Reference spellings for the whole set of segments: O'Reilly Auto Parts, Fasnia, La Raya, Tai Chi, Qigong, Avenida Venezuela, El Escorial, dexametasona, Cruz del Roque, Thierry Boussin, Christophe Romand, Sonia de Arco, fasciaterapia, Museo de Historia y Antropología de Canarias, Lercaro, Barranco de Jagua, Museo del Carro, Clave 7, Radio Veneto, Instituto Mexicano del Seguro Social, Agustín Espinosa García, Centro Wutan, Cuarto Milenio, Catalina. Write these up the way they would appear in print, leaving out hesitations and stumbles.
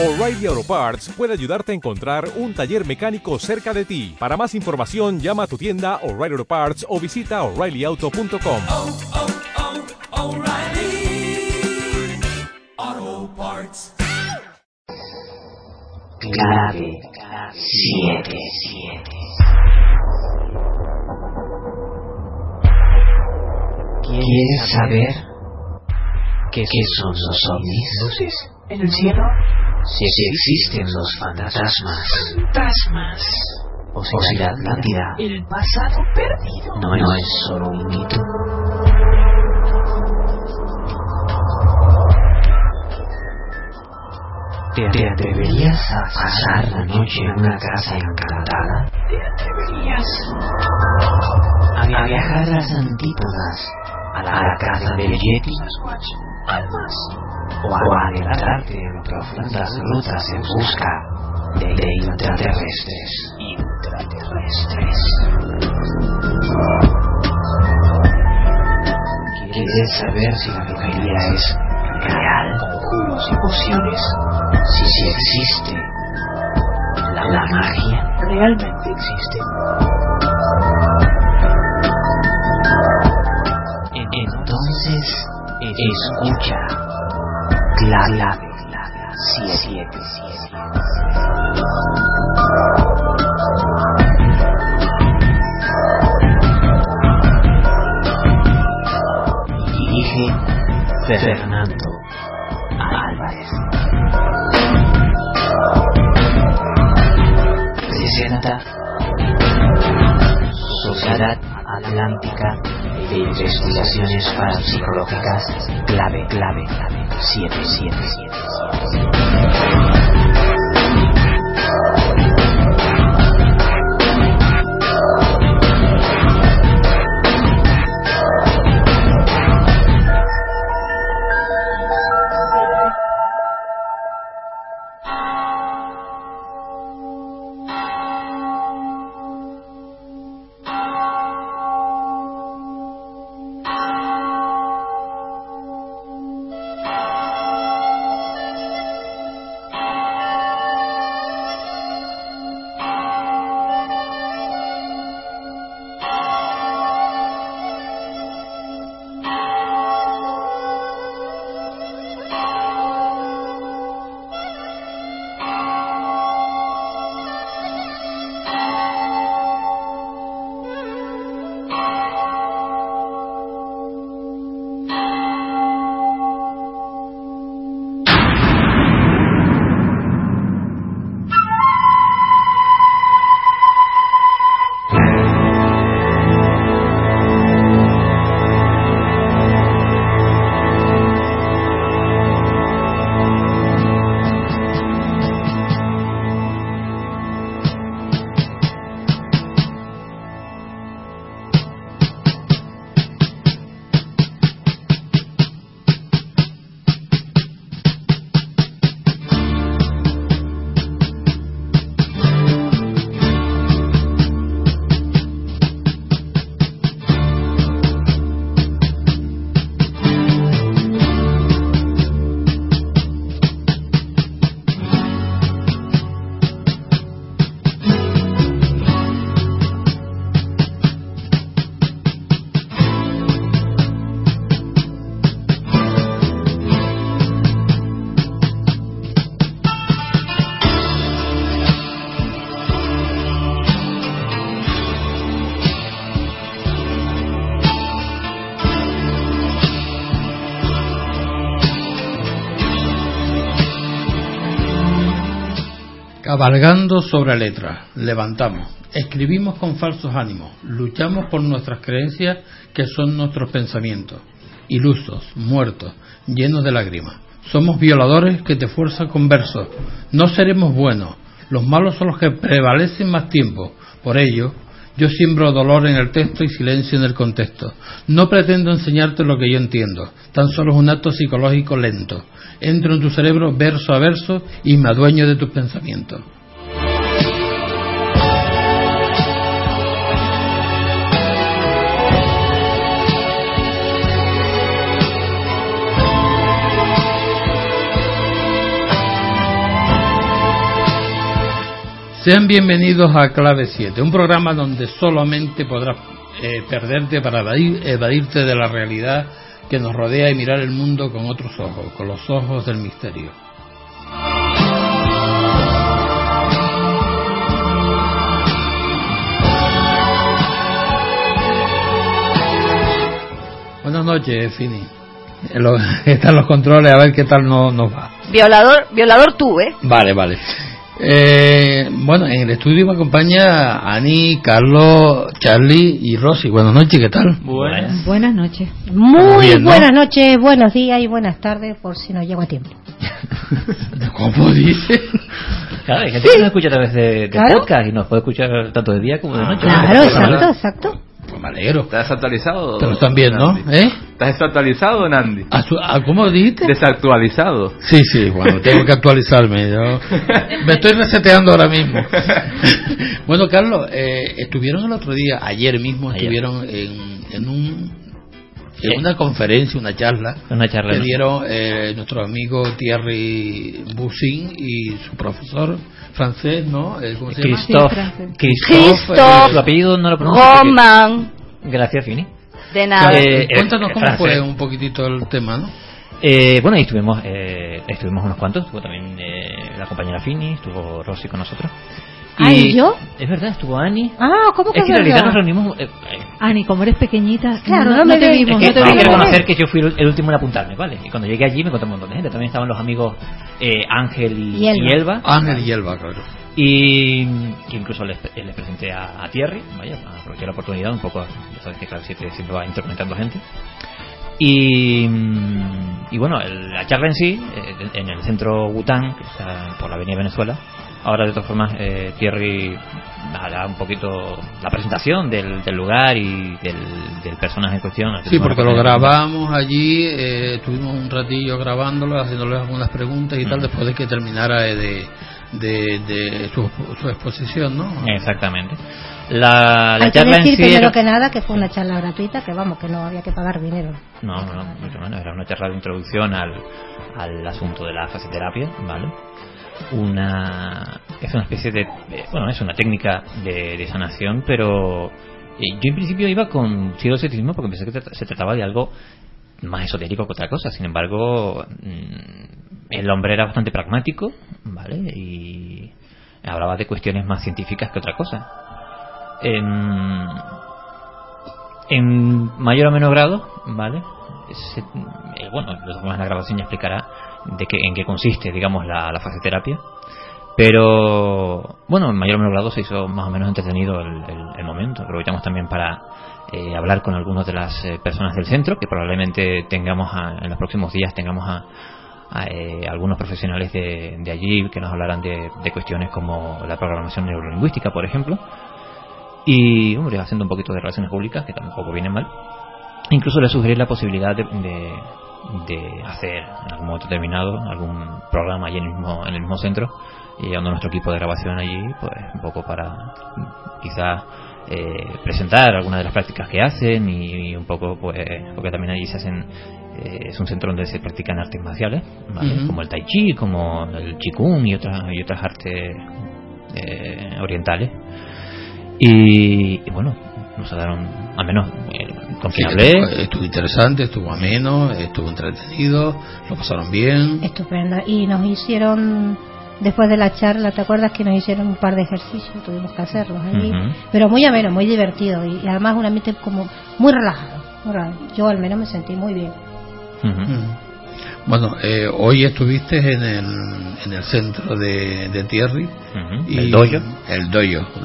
O'Reilly Auto Parts puede ayudarte a encontrar un taller mecánico cerca de ti. Para más información, llama a tu tienda O'Reilly Auto Parts o visita O'ReillyAuto.com. Oh, oh, oh, O'Reilly Auto Parts. Clave 7. ¿Quieres saber qué son los ovnis? ¿Luces en el cielo? Si existen los fantasmas o si la Atlántida, el pasado perdido, no es solo un mito. ¿Te atreverías a pasar la noche en una casa encantada? ¿Te atreverías a viajar a las antípodas, a la casa del Yeti, o a adentrarte en profundas rutas en busca de intraterrestres? ¿Quieres saber si la brujería es real, conjuros y pociones? Si existe la magia, ¿realmente existe? Entonces, escucha Clave 7. Dirige Fernando Álvarez. Presenta Sociedad Atlántica de Investigaciones Parapsicológicas, Clave 7. Cabalgando sobre letras, levantamos, escribimos con falsos ánimos, luchamos por nuestras creencias que son nuestros pensamientos, ilusos, muertos, llenos de lágrimas. Somos violadores que te fuerzan con versos, no seremos buenos, los malos son los que prevalecen más tiempo. Por ello, yo siembro dolor en el texto y silencio en el contexto. No pretendo enseñarte lo que yo entiendo, tan solo es un acto psicológico lento. Entro en tu cerebro verso a verso y me adueño de tus pensamientos. Sean bienvenidos a Clave 7, un programa donde solamente podrás perderte para evadirte de la realidad que nos rodea y mirar el mundo con otros ojos, con los ojos del misterio. Buenas noches, Fini. Están los controles, a ver qué tal nos va. Violador tú, ¿eh? Vale. Bueno, en el estudio me acompaña Ani, Carlos, Charlie y Rosy. Buenas noches, ¿qué tal? Buenas noches. Muy bien, ¿no? Buenas noches, buenos días y buenas tardes, por si no llego a tiempo. ¿Cómo dices? Claro, hay gente que nos escucha a través de podcast y nos puede escuchar tanto de día como de noche. Claro, exacto. Pues me alegro. ¿Estás actualizado? Pero también, ¿no? ¿Estás desactualizado, Nandi? ¿Cómo dijiste? Desactualizado. Sí, bueno, tengo que actualizarme. Yo me estoy reseteando ahora mismo. Bueno, Carlos, estuvieron el otro día, ayer mismo. Estuvieron en una conferencia, una charla que dieron nuestro amigo Thierry Boussin y su profesor francés, ¿no? ¿Cómo se llama? Christophe. Su apellido no lo pronuncio. Romand. Gracias, Fini. De nada. Cuéntanos cómo francés. Fue un poquitito el tema, ¿no? Bueno, ahí estuvimos unos cuantos. Estuvo también la compañera Fini, estuvo Rosy con nosotros. ¿Y yo? Es verdad, estuvo Ani. Ah, ¿cómo que es que en realidad nos reunimos... Ani, como eres pequeñita... Claro, no te vimos. Es que tengo que reconocer que yo fui el último en apuntarme, ¿vale? Y cuando llegué allí me encontré un montón de gente. También estaban los amigos Ángel y Elba. Ángel y Elba, claro. Y que incluso les presenté a Thierry. Vaya, aproveché la oportunidad un poco. Ya sabes que Clave 7 siempre va interconectando gente. Y bueno, la charla en sí, en el Centro Wutan, que está por la Avenida Venezuela. Ahora, de todas formas, Thierry hará un poquito la presentación del lugar y del personaje en cuestión. Sí, porque lo grabamos allí, estuvimos un ratillo grabándolo, haciéndole algunas preguntas y tal, después de que terminara de su exposición, ¿no? Exactamente. La charla en sí... Hay que decir primero que nada que fue una charla gratuita, que vamos, que no había que pagar dinero. No, mucho menos. Era una charla de introducción al asunto de la fasciaterapia, ¿vale? Es una especie de... Bueno, es una técnica de sanación, pero yo en principio iba con cierto escepticismo porque pensé que se trataba de algo más esotérico que otra cosa. Sin embargo, el hombre era bastante pragmático, ¿vale? Y hablaba de cuestiones más científicas que otra cosa. En mayor o menor grado, ¿vale? Bueno, de todas formas la grabación ya explicará en qué consiste, digamos, la fasciaterapia. Pero bueno, en mayor o menor grado se hizo más o menos entretenido el momento. Aprovechamos también para hablar con algunas de las personas del centro, que probablemente en los próximos días tengamos a algunos profesionales de allí que nos hablarán de cuestiones como la programación neurolingüística, por ejemplo. Y hombre, haciendo un poquito de relaciones públicas, que tampoco viene mal. Incluso le sugerí la posibilidad de hacer en algún momento determinado algún programa allí en el mismo centro, llevando nuestro equipo de grabación allí, pues un poco para quizás presentar algunas de las prácticas que hacen y un poco, pues, porque también allí se hacen, es un centro donde se practican artes marciales, ¿vale? Uh-huh. Como el Tai Chi, como el Qigong y otras artes orientales. Y bueno, nos daron, al menos con quien hablé, estuvo interesante, estuvo ameno, estuvo entretenido, lo pasaron bien. Estupendo. Y nos hicieron, después de la charla, ¿te acuerdas que nos hicieron un par de ejercicios? Tuvimos que hacerlos allí. Uh-huh. Pero muy ameno, muy divertido y además un ambiente como muy relajado. Yo al menos me sentí muy bien. Uh-huh. Uh-huh. Bueno, hoy estuviste en el centro de Thierry, uh-huh, y el dojo,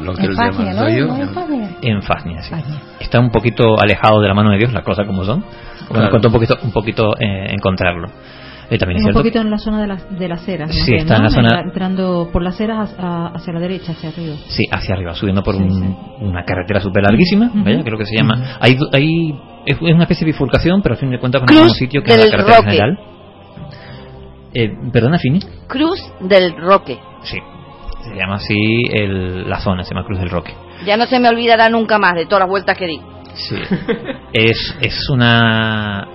lo que él llama el dojo, en Fasnia, sí. Fasnia. Está un poquito alejado de la mano de Dios, las cosas como son. Claro. Me costó un poquito encontrarlo. También es un poquito en la zona de las aceras, ¿no? Sí, está en la zona, entrando por las aceras hacia la derecha, hacia arriba. Sí, hacia arriba, subiendo por una carretera súper larguísima, uh-huh, ¿vale? Creo que se llama. Uh-huh. Ahí es una especie de bifurcación, pero a fin de cuentas es un sitio que es la carretera Roque. General. ¿Perdona, Fini? Cruz del Roque. Sí, se llama así la zona, se llama Cruz del Roque. Ya no se me olvidará nunca más de todas las vueltas que di. Sí, es una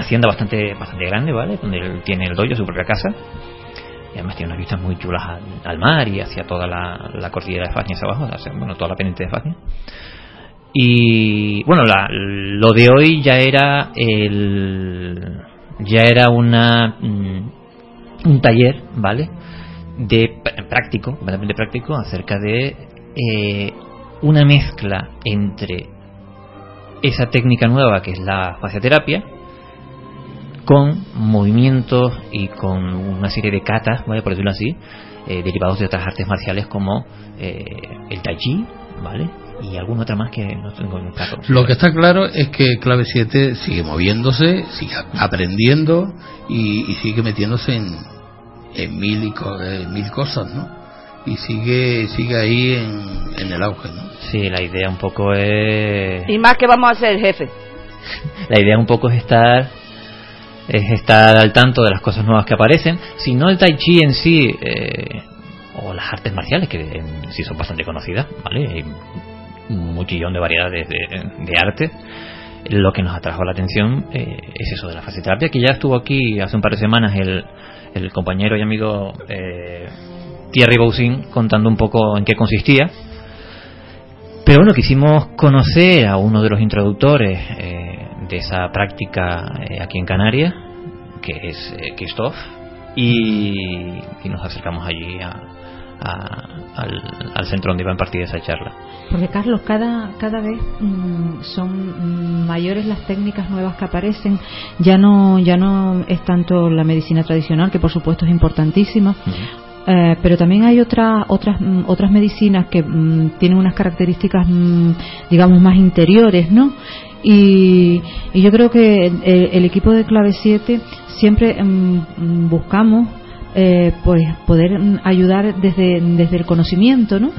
hacienda bastante grande, ¿vale? Donde él tiene el dojo, su propia casa. y además tiene unas vistas muy chulas al mar y hacia toda la cordillera de Fasnia hacia abajo, hacia, bueno, toda la pendiente de Fasnia. Y bueno, lo de hoy ya era un taller, ¿vale? Práctico, acerca de una mezcla entre esa técnica nueva que es la fasciaterapia con movimientos y con una serie de katas, ¿vale? Por decirlo así, derivados de otras artes marciales como el Tai Chi, ¿vale? Y alguna otra más que no tengo en el caso. Lo que está claro es que Clave 7 sigue moviéndose, sigue aprendiendo y sigue metiéndose en mil cosas, ¿no? Y sigue ahí en el auge, ¿no? Sí, la idea un poco es... Y más que vamos a hacer, jefe. La idea un poco es estar al tanto de las cosas nuevas que aparecen. Si no el Tai Chi en sí, o las artes marciales, que en sí son bastante conocidas, ¿vale? Hay un muchillón de variedades de artes. Lo que nos atrajo la atención es eso de la fascioterapia, que ya estuvo aquí hace un par de semanas el compañero y amigo Thierry Boussin contando un poco en qué consistía. Pero bueno, quisimos conocer a uno de los introductores de esa práctica aquí en Canarias, que es Christophe, y nos acercamos allí al centro donde iba a impartir esa charla. Porque Carlos, cada vez son mayores las técnicas nuevas que aparecen. Ya no es tanto la medicina tradicional, que por supuesto es importantísima. Uh-huh. Pero también hay otras medicinas que tienen unas características, digamos, más interiores, ¿no? Y yo creo que el equipo de Clave 7 siempre buscamos pues poder ayudar desde el conocimiento, ¿no?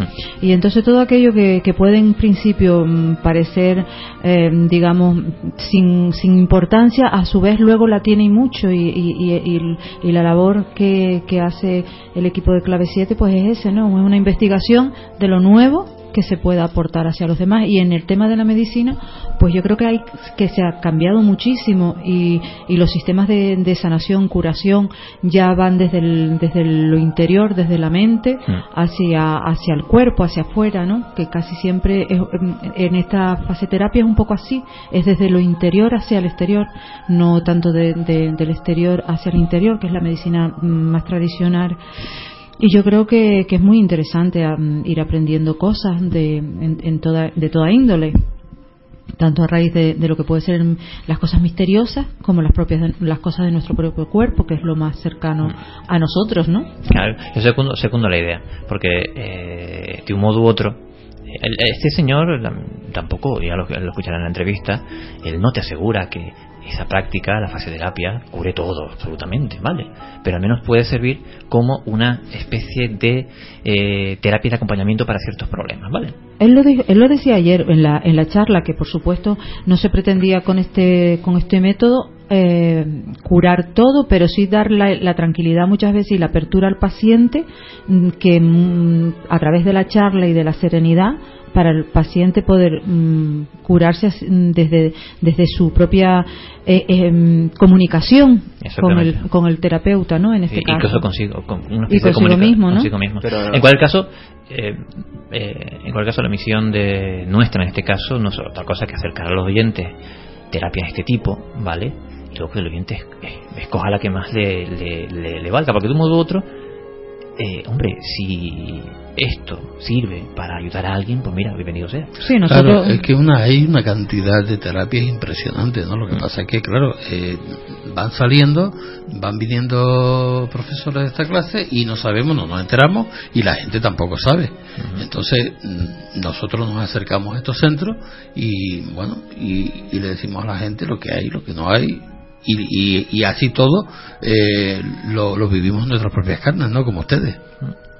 Y entonces todo aquello que puede en principio parecer digamos sin importancia, a su vez luego la tiene y mucho, y la labor que hace el equipo de Clave 7 pues es ese, ¿no? Es una investigación de lo nuevo que se pueda aportar hacia los demás. Y en el tema de la medicina, pues yo creo que se ha cambiado muchísimo, y los sistemas de sanación, curación, ya van desde lo interior, desde la mente hacia el cuerpo, hacia afuera, ¿no? Que casi siempre en esta fascioterapia es un poco así, es desde lo interior hacia el exterior, no tanto del exterior hacia el interior, que es la medicina más tradicional. Y yo creo que es muy interesante ir aprendiendo cosas de toda índole, tanto a raíz de lo que puede ser las cosas misteriosas como las cosas de nuestro propio cuerpo, que es lo más cercano a nosotros, ¿no? Claro, yo secundo la idea, porque de un modo u otro, este señor tampoco, ya lo escucharán en la entrevista, él no te asegura que esa práctica, la fascioterapia, cubre todo absolutamente, ¿vale? Pero al menos puede servir como una especie de terapia de acompañamiento para ciertos problemas, ¿vale? Él lo decía ayer en la charla, que por supuesto no se pretendía con este método curar todo, pero sí dar la tranquilidad muchas veces y la apertura al paciente, que a través de la charla y de la serenidad, para el paciente poder curarse desde su propia comunicación con el terapeuta, ¿no? En este caso. Incluso consigo mismo, ¿no? Pero, en cualquier caso, la misión de nuestra en este caso no es otra cosa que acercar a los oyentes terapias de este tipo, ¿vale? Y luego que el oyente escoja la que más le valga, porque de un modo u otro, hombre, si esto sirve para ayudar a alguien, pues mira, bienvenido sea. Sí, nosotros... Claro, es que hay una cantidad de terapias impresionante, ¿no? Lo que pasa es que, claro, van saliendo, van viniendo profesores de esta clase y no sabemos, no nos enteramos, y la gente tampoco sabe. Uh-huh. Entonces, nosotros nos acercamos a estos centros y, bueno, y le decimos a la gente lo que hay, lo que no hay. Y así todo lo vivimos en nuestras propias carnes, ¿no? Como ustedes.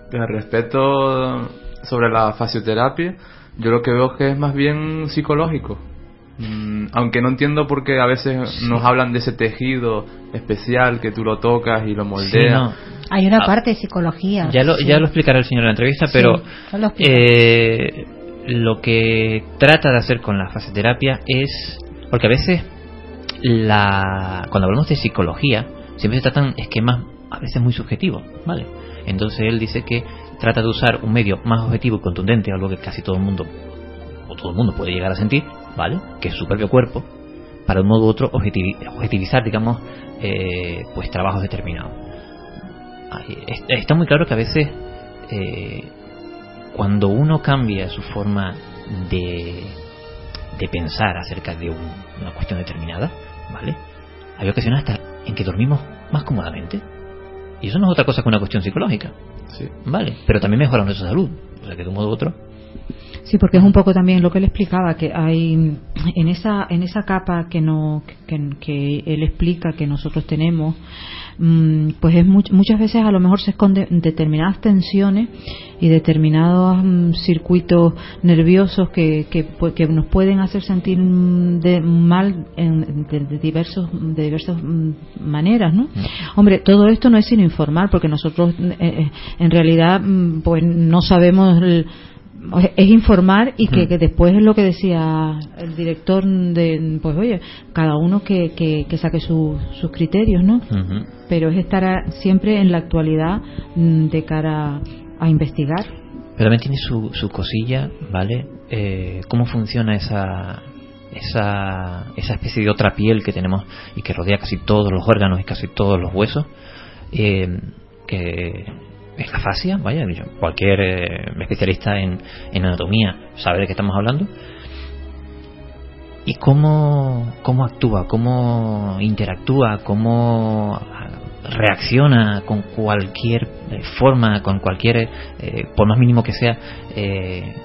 Al respecto sobre la fascioterapia, yo lo que veo es que es más bien psicológico, aunque no entiendo por qué a veces nos hablan de ese tejido especial que tú lo tocas y lo moldeas. Sí, no. Hay una parte de psicología. Ya lo explicará el señor en la entrevista, pero sí, lo que trata de hacer con la fascioterapia es, porque a veces cuando hablamos de psicología siempre se tratan esquemas a veces muy subjetivo, ¿vale? Entonces él dice que trata de usar un medio más objetivo y contundente, algo que casi todo el mundo o todo el mundo puede llegar a sentir, ¿vale? Que es su propio cuerpo, para de un modo u otro objetivizar, digamos, pues trabajos determinados. Está muy claro que a veces cuando uno cambia su forma de pensar acerca de una cuestión determinada, ¿vale? Hay ocasiones hasta en que dormimos más cómodamente. Y eso no es otra cosa que una cuestión psicológica. Sí. ¿Vale? Pero también mejora nuestra salud. O sea, que de un modo u otro... Sí, porque es un poco también lo que él explicaba, que hay en esa capa que él explica que nosotros tenemos, pues es muchas veces a lo mejor se esconden determinadas tensiones y determinados circuitos nerviosos que nos pueden hacer sentir mal de diversas maneras, ¿no? Sí. Hombre, todo esto no es sin informar, porque nosotros en realidad pues no sabemos es informar y que después es lo que decía el director de, pues oye, cada uno que saque sus criterios, ¿no? Uh-huh. Pero es estar siempre en la actualidad de cara a investigar. Pero también tiene su cosilla, ¿vale? ¿Cómo funciona esa especie de otra piel que tenemos y que rodea casi todos los órganos y casi todos los huesos? Que es la fascia, vaya, cualquier especialista en anatomía sabe de qué estamos hablando. Y cómo actúa, cómo interactúa, cómo reacciona con cualquier forma, con cualquier, por más mínimo que sea,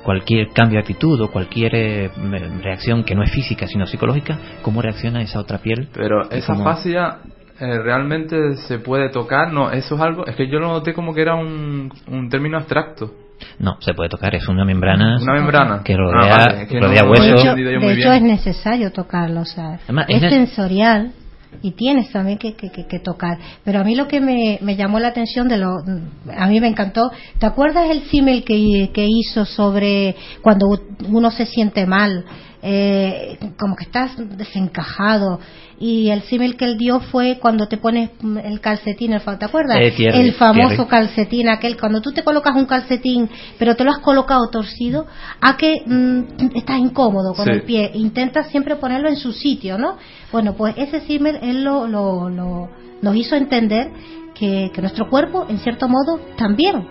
cualquier cambio de actitud o cualquier reacción que no es física sino psicológica, cómo reacciona esa otra piel. Pero esa fascia... realmente se puede tocar, no, eso es algo, es que yo lo noté como que era un término abstracto. No, se puede tocar, es una membrana que rodea, vale, es que rodea no, huesos. De hecho es necesario tocarlo, o sea, además, es sensorial y tienes también que tocar. Pero a mí lo que me llamó la atención a mí me encantó. ¿Te acuerdas el símil que hizo sobre cuando uno se siente mal, como que estás desencajado? Y el símil que él dio fue cuando te pones el calcetín, ¿te acuerdas? El famoso Thierry. Calcetín aquel, cuando tú te colocas un calcetín pero te lo has colocado torcido, a que estás incómodo con el pie, intentas siempre ponerlo en su sitio, ¿no? Bueno, pues ese símil él nos hizo entender que nuestro cuerpo en cierto modo también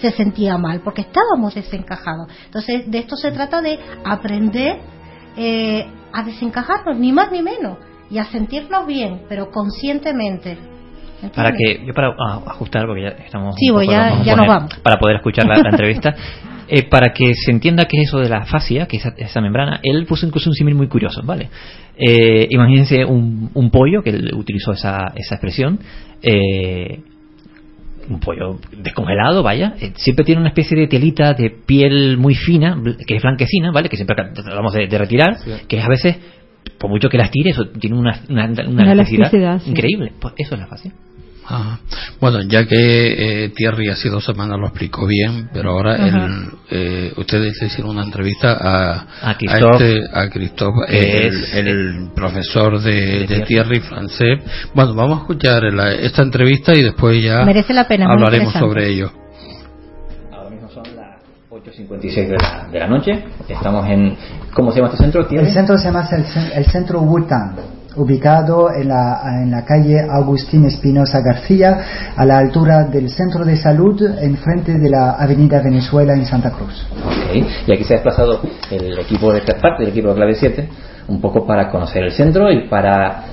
se sentía mal porque estábamos desencajados. Entonces de esto se trata, de aprender a desencajarnos, ni más ni menos, y a sentirnos bien, pero conscientemente. ¿Entiendes? Para ajustar, porque ya estamos... Sí, ya nos vamos. Para poder escuchar la entrevista. Para que se entienda qué es eso de la fascia, que es esa membrana, él puso incluso un símil muy curioso, ¿vale? Imagínense un pollo, que él utilizó esa expresión, un pollo descongelado, vaya, siempre tiene una especie de telita de piel muy fina, que es blanquecina, ¿vale? Que siempre tratamos de retirar, sí. Que a veces, por mucho que las tire, eso tiene una elasticidad increíble. Sí. Pues eso es la fascia. Ah, bueno, ya que Thierry hace 2 semanas lo explicó bien, pero ahora ustedes hicieron una entrevista a Christophe, el profesor de Thierry francés. Bueno, vamos a escuchar esta entrevista y después ya merece la pena, hablaremos sobre ello. Ahora mismo son las 8:56 de la noche. Estamos en... ¿Cómo se llama este centro, Thierry? El centro se llama el Centro Wutan, ubicado en la calle Agustín Espinosa García, a la altura del Centro de Salud, enfrente de la Avenida Venezuela en Santa Cruz. Okay. Y aquí se ha desplazado el equipo de esta parte, el equipo de Clave 7, un poco para conocer el centro y para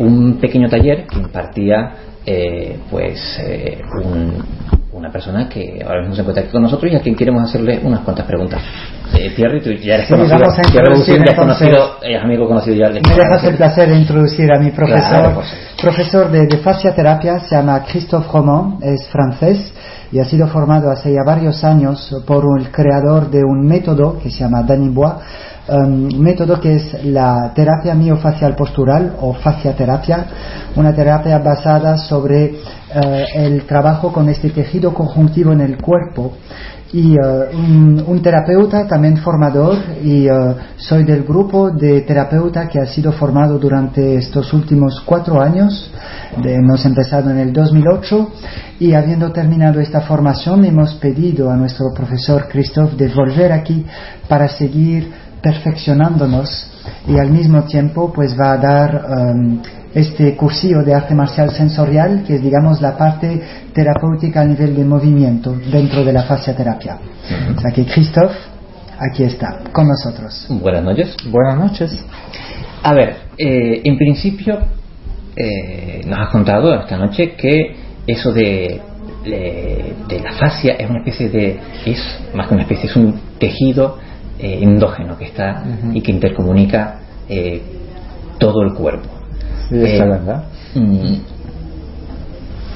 un pequeño taller que impartía una persona que ahora mismo se encuentra aquí con nosotros y a quien queremos hacerle unas cuantas preguntas. Thierry, tú ya eres conocido, eres amigo conocido ya. Me dejas el placer de introducir a mi profesor. Claro, pues. Profesor de fasciaterapia, se llama Christophe Romand, es francés y ha sido formado hace ya varios años por el creador de un método que se llama Danis Bois, método que es la terapia miofacial postural o fasciaterapia, una terapia basada sobre el trabajo con este tejido conjuntivo en el cuerpo. Y un terapeuta también formador, y soy del grupo de terapeuta que ha sido formado durante estos últimos 4 años. Hemos empezado en el 2008 y habiendo terminado esta formación hemos pedido a nuestro profesor Christophe de volver aquí para seguir perfeccionándonos, y al mismo tiempo pues va a dar este cursillo de arte marcial sensorial, que es, digamos, la parte terapéutica a nivel de movimiento dentro de la fasciaterapia. O sea que Christophe, aquí está, con nosotros. Buenas noches. Buenas noches. A ver, en principio, nos has contado esta noche que eso de la fascia es una especie de... es más que una especie, es un tejido endógeno que está y que intercomunica todo el cuerpo. Esa verdad.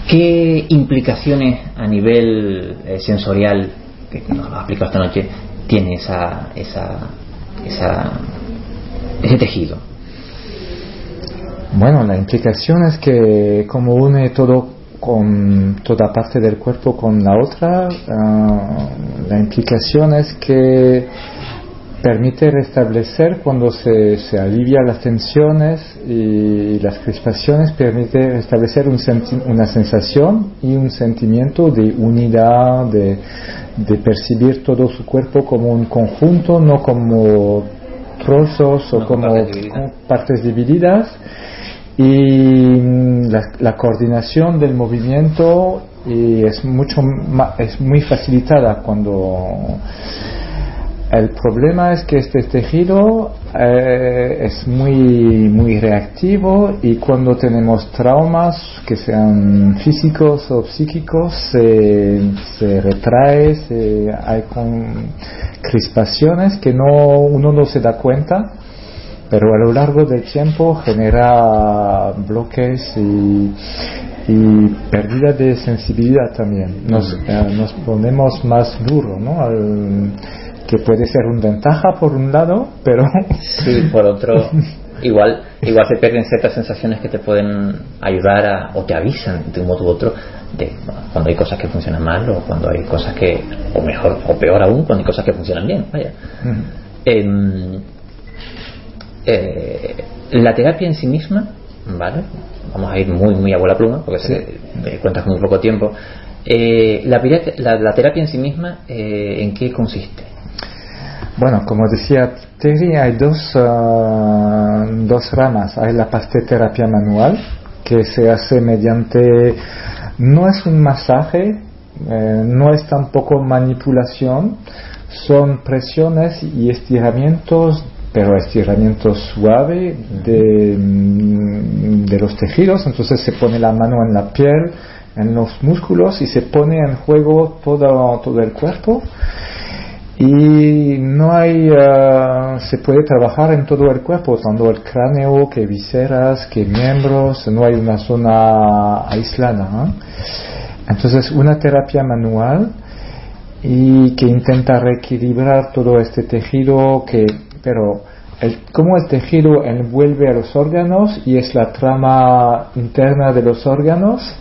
¿Qué implicaciones a nivel sensorial, que nos lo has explicado esta noche, tiene ese tejido? Bueno, la implicación es que como une todo, con toda parte del cuerpo con la otra, la implicación es que permite restablecer cuando se alivia las tensiones y las crispaciones, permite restablecer una sensación y un sentimiento de unidad, de percibir todo su cuerpo como un conjunto, no como trozos o no como partes divididas, y la coordinación del movimiento, y es muy facilitada cuando... El problema es que este tejido es muy, muy reactivo, y cuando tenemos traumas, que sean físicos o psíquicos, se retrae, hay crispaciones que uno no se da cuenta, pero a lo largo del tiempo genera bloques y pérdida de sensibilidad también. Nos ponemos más duro, ¿no? Que puede ser una ventaja por un lado, pero sí, por otro igual se pierden ciertas sensaciones que te pueden ayudar o te avisan de un modo u otro de cuando hay cosas que funcionan mal, o cuando hay cosas que, o mejor o peor aún, cuando hay cosas que funcionan bien. Vaya. La terapia en sí misma, vale, vamos a ir muy muy a vuela pluma porque se cuentas con muy poco tiempo. La terapia en sí misma, ¿en qué consiste? Bueno, como decía Thierry, hay dos ramas. Hay la parte terapia manual, que se hace mediante... no es un masaje, no es tampoco manipulación, son presiones y estiramientos, pero estiramientos suaves de los tejidos. Entonces se pone la mano en la piel, en los músculos, y se pone en juego todo el cuerpo. Y no hay, se puede trabajar en todo el cuerpo, tanto el cráneo, que vísceras, que miembros, no hay una zona aislada, ¿eh? Entonces una terapia manual, y que intenta reequilibrar todo este tejido, pero como el tejido envuelve a los órganos y es la trama interna de los órganos.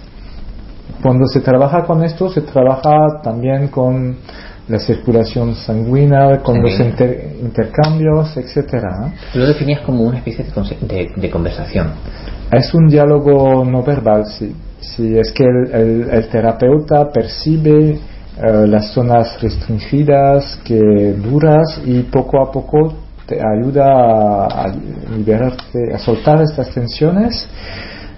Cuando se trabaja con esto, se trabaja también con la circulación sanguínea, con los intercambios, etcétera. Lo definías como una especie de conversación. Es un diálogo no verbal, sí. Sí, es que el terapeuta percibe las zonas restringidas, duras, y poco a poco te ayuda a liberarte, a soltar estas tensiones,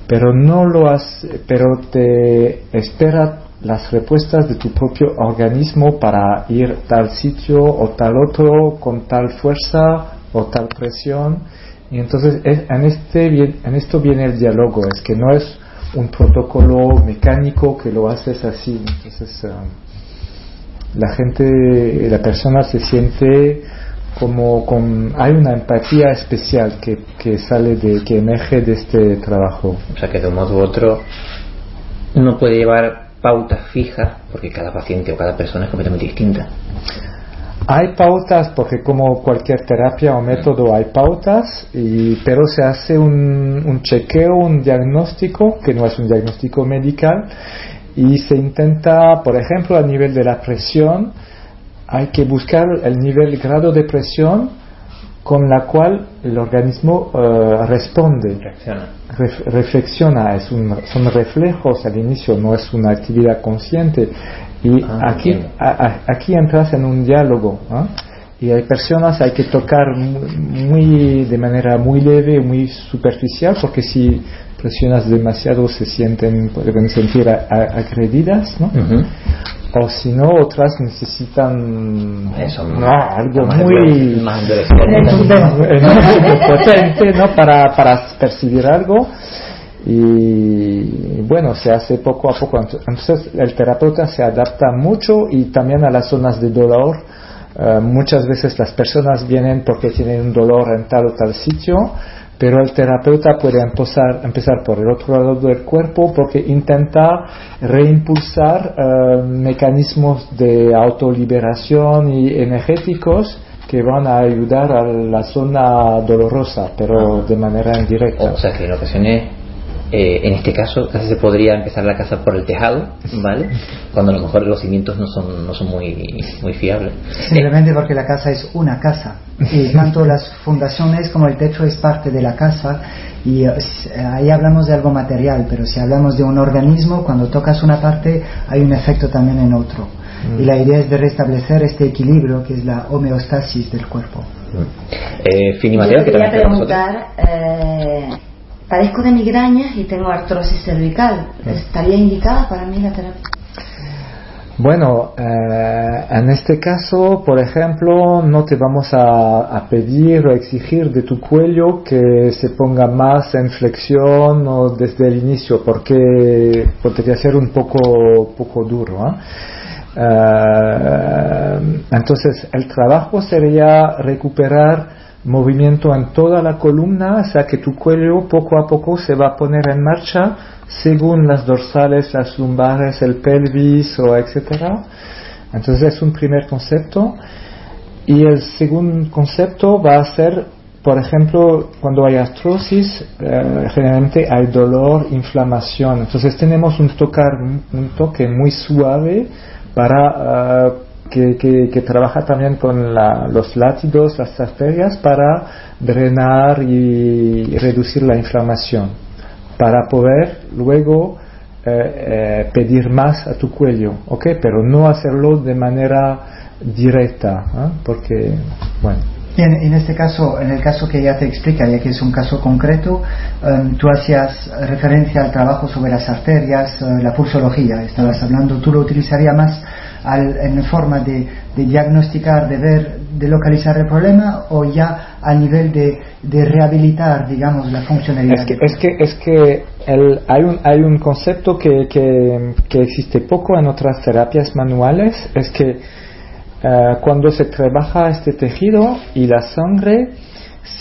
pero no lo hace, pero te espera las respuestas de tu propio organismo para ir tal sitio o tal otro con tal fuerza o tal presión. Y entonces en esto viene el diálogo. Es que no es un protocolo mecánico que lo haces así. Entonces la gente, la persona se siente como hay una empatía especial que emerge de este trabajo. O sea que de un modo u otro no puede llevar pautas fijas, porque cada paciente o cada persona es completamente distinta. Hay pautas, porque como cualquier terapia o método hay pautas, pero se hace un chequeo, un diagnóstico, que no es un diagnóstico medical, y se intenta, por ejemplo, a nivel de la presión, hay que buscar el grado de presión con la cual el organismo responde. Reflexiona, son reflejos al inicio, no es una actividad consciente. Y aquí entras en un diálogo, ¿no? Y hay personas, hay que tocar de manera muy leve, muy superficial, porque si presionas demasiado pueden sentir agredidas, ¿no? Uh-huh. O si no, otras necesitan algo muy potente, ¿no? Para percibir algo. Y bueno, se hace poco a poco. Entonces el terapeuta se adapta mucho, y también a las zonas de dolor. Muchas veces las personas vienen porque tienen un dolor en tal o tal sitio, pero el terapeuta puede empezar por el otro lado del cuerpo, porque intenta reimpulsar mecanismos de autoliberación y energéticos que van a ayudar a la zona dolorosa, pero de manera indirecta. O sea, que lo que en este caso casi se podría empezar la casa por el tejado, ¿vale? Cuando a lo mejor los cimientos no son muy fiables. Simplemente porque la casa es una casa, y tanto las fundaciones como el techo es parte de la casa, y ahí hablamos de algo material, pero si hablamos de un organismo, cuando tocas una parte hay un efecto también en otro. Y la idea es de restablecer este equilibrio, que es la homeostasis del cuerpo. Fini Mateo, que también preguntar, padezco de migrañas y tengo artrosis cervical. ¿Estaría indicada para mí la terapia? Bueno, en este caso, por ejemplo, no te vamos a pedir o exigir de tu cuello que se ponga más en flexión o desde el inicio, porque podría ser un poco duro, ¿eh? Entonces, el trabajo sería recuperar movimiento en toda la columna, o sea que tu cuello poco a poco se va a poner en marcha según las dorsales, las lumbares, el pelvis, etcétera. Entonces es un primer concepto, y el segundo concepto va a ser, por ejemplo, cuando hay artrosis, generalmente hay dolor, inflamación, entonces tenemos un toque muy suave para que trabaja también con los látidos, las arterias, para drenar y reducir la inflamación, para poder luego pedir más a tu cuello, ¿ok? Pero no hacerlo de manera directa, ¿eh? Porque, bueno. En este caso, en el caso que ya te explica, ya que es un caso concreto, tú hacías referencia al trabajo sobre las arterias, la pulsología, estabas hablando, tú lo utilizarías más en forma de diagnosticar, de ver, de localizar el problema, o ya a nivel de rehabilitar, digamos, la funcionalidad. Es que hay un concepto que existe poco en otras terapias manuales, es que cuando se trabaja este tejido y la sangre,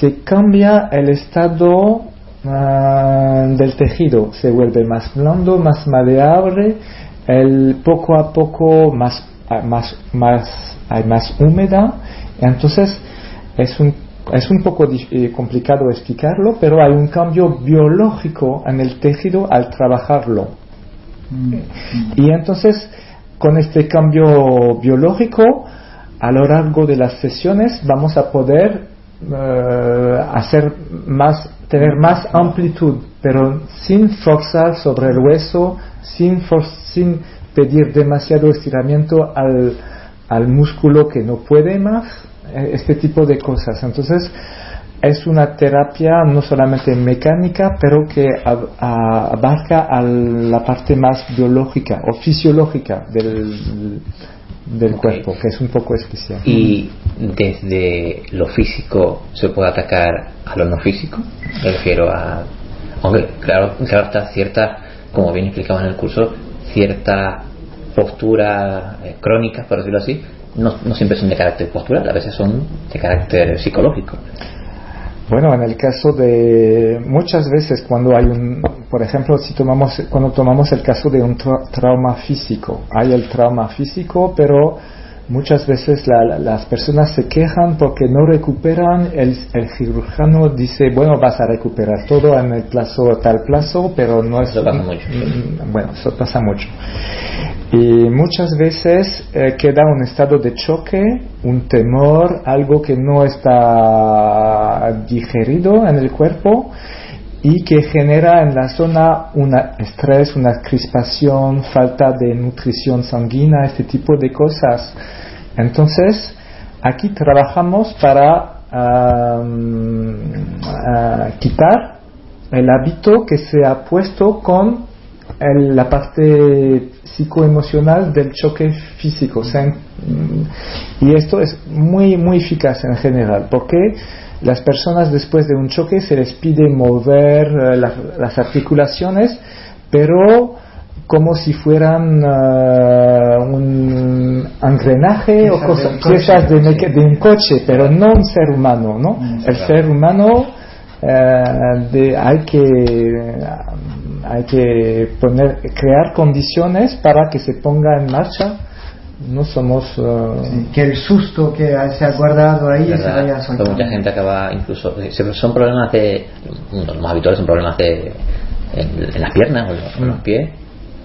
se cambia el estado del tejido, se vuelve más blando, más maleable, poco a poco hay más húmeda. Entonces es un poco complicado explicarlo, pero hay un cambio biológico en el tejido al trabajarlo. Y entonces, con este cambio biológico, a lo largo de las sesiones vamos a poder tener más amplitud, pero sin forzar sobre el hueso, sin pedir demasiado estiramiento al músculo que no puede más, este tipo de cosas. Entonces, es una terapia no solamente mecánica, pero que abarca a la parte más biológica o fisiológica del cuerpo, que es un poco especial. ¿Y desde lo físico se puede atacar a lo no físico? Me refiero a... Hombre, claro está, cierta, como bien explicamos en el curso, cierta postura crónica, por decirlo así, no siempre son de carácter postural, a veces son de carácter psicológico. Bueno, en el caso de muchas veces cuando hay por ejemplo, cuando tomamos el caso de un trauma físico, hay el trauma físico, pero Muchas veces las personas se quejan porque no recuperan, el cirujano dice, bueno, vas a recuperar todo en el plazo, tal plazo, pero no es... Eso pasa mucho. Bueno, eso pasa mucho. Y muchas veces queda un estado de choque, un temor, algo que no está digerido en el cuerpo y que genera en la zona un estrés, una crispación, falta de nutrición sanguínea, este tipo de cosas. Entonces, aquí trabajamos para quitar el hábito que se ha puesto con la parte psicoemocional del choque físico. Y esto es muy, muy eficaz en general, porque las personas después de un choque se les pide mover las articulaciones, pero como si fueran un engranaje o cosas, piezas de un coche, pero no un ser humano, ¿no? El ser humano hay que crear condiciones para que se ponga en marcha. No somos... Sí, que el susto que se ha guardado ahí se vaya a soltar. Mucha gente acaba incluso... Son problemas de... Los más habituales son problemas de... En las piernas o en los pies.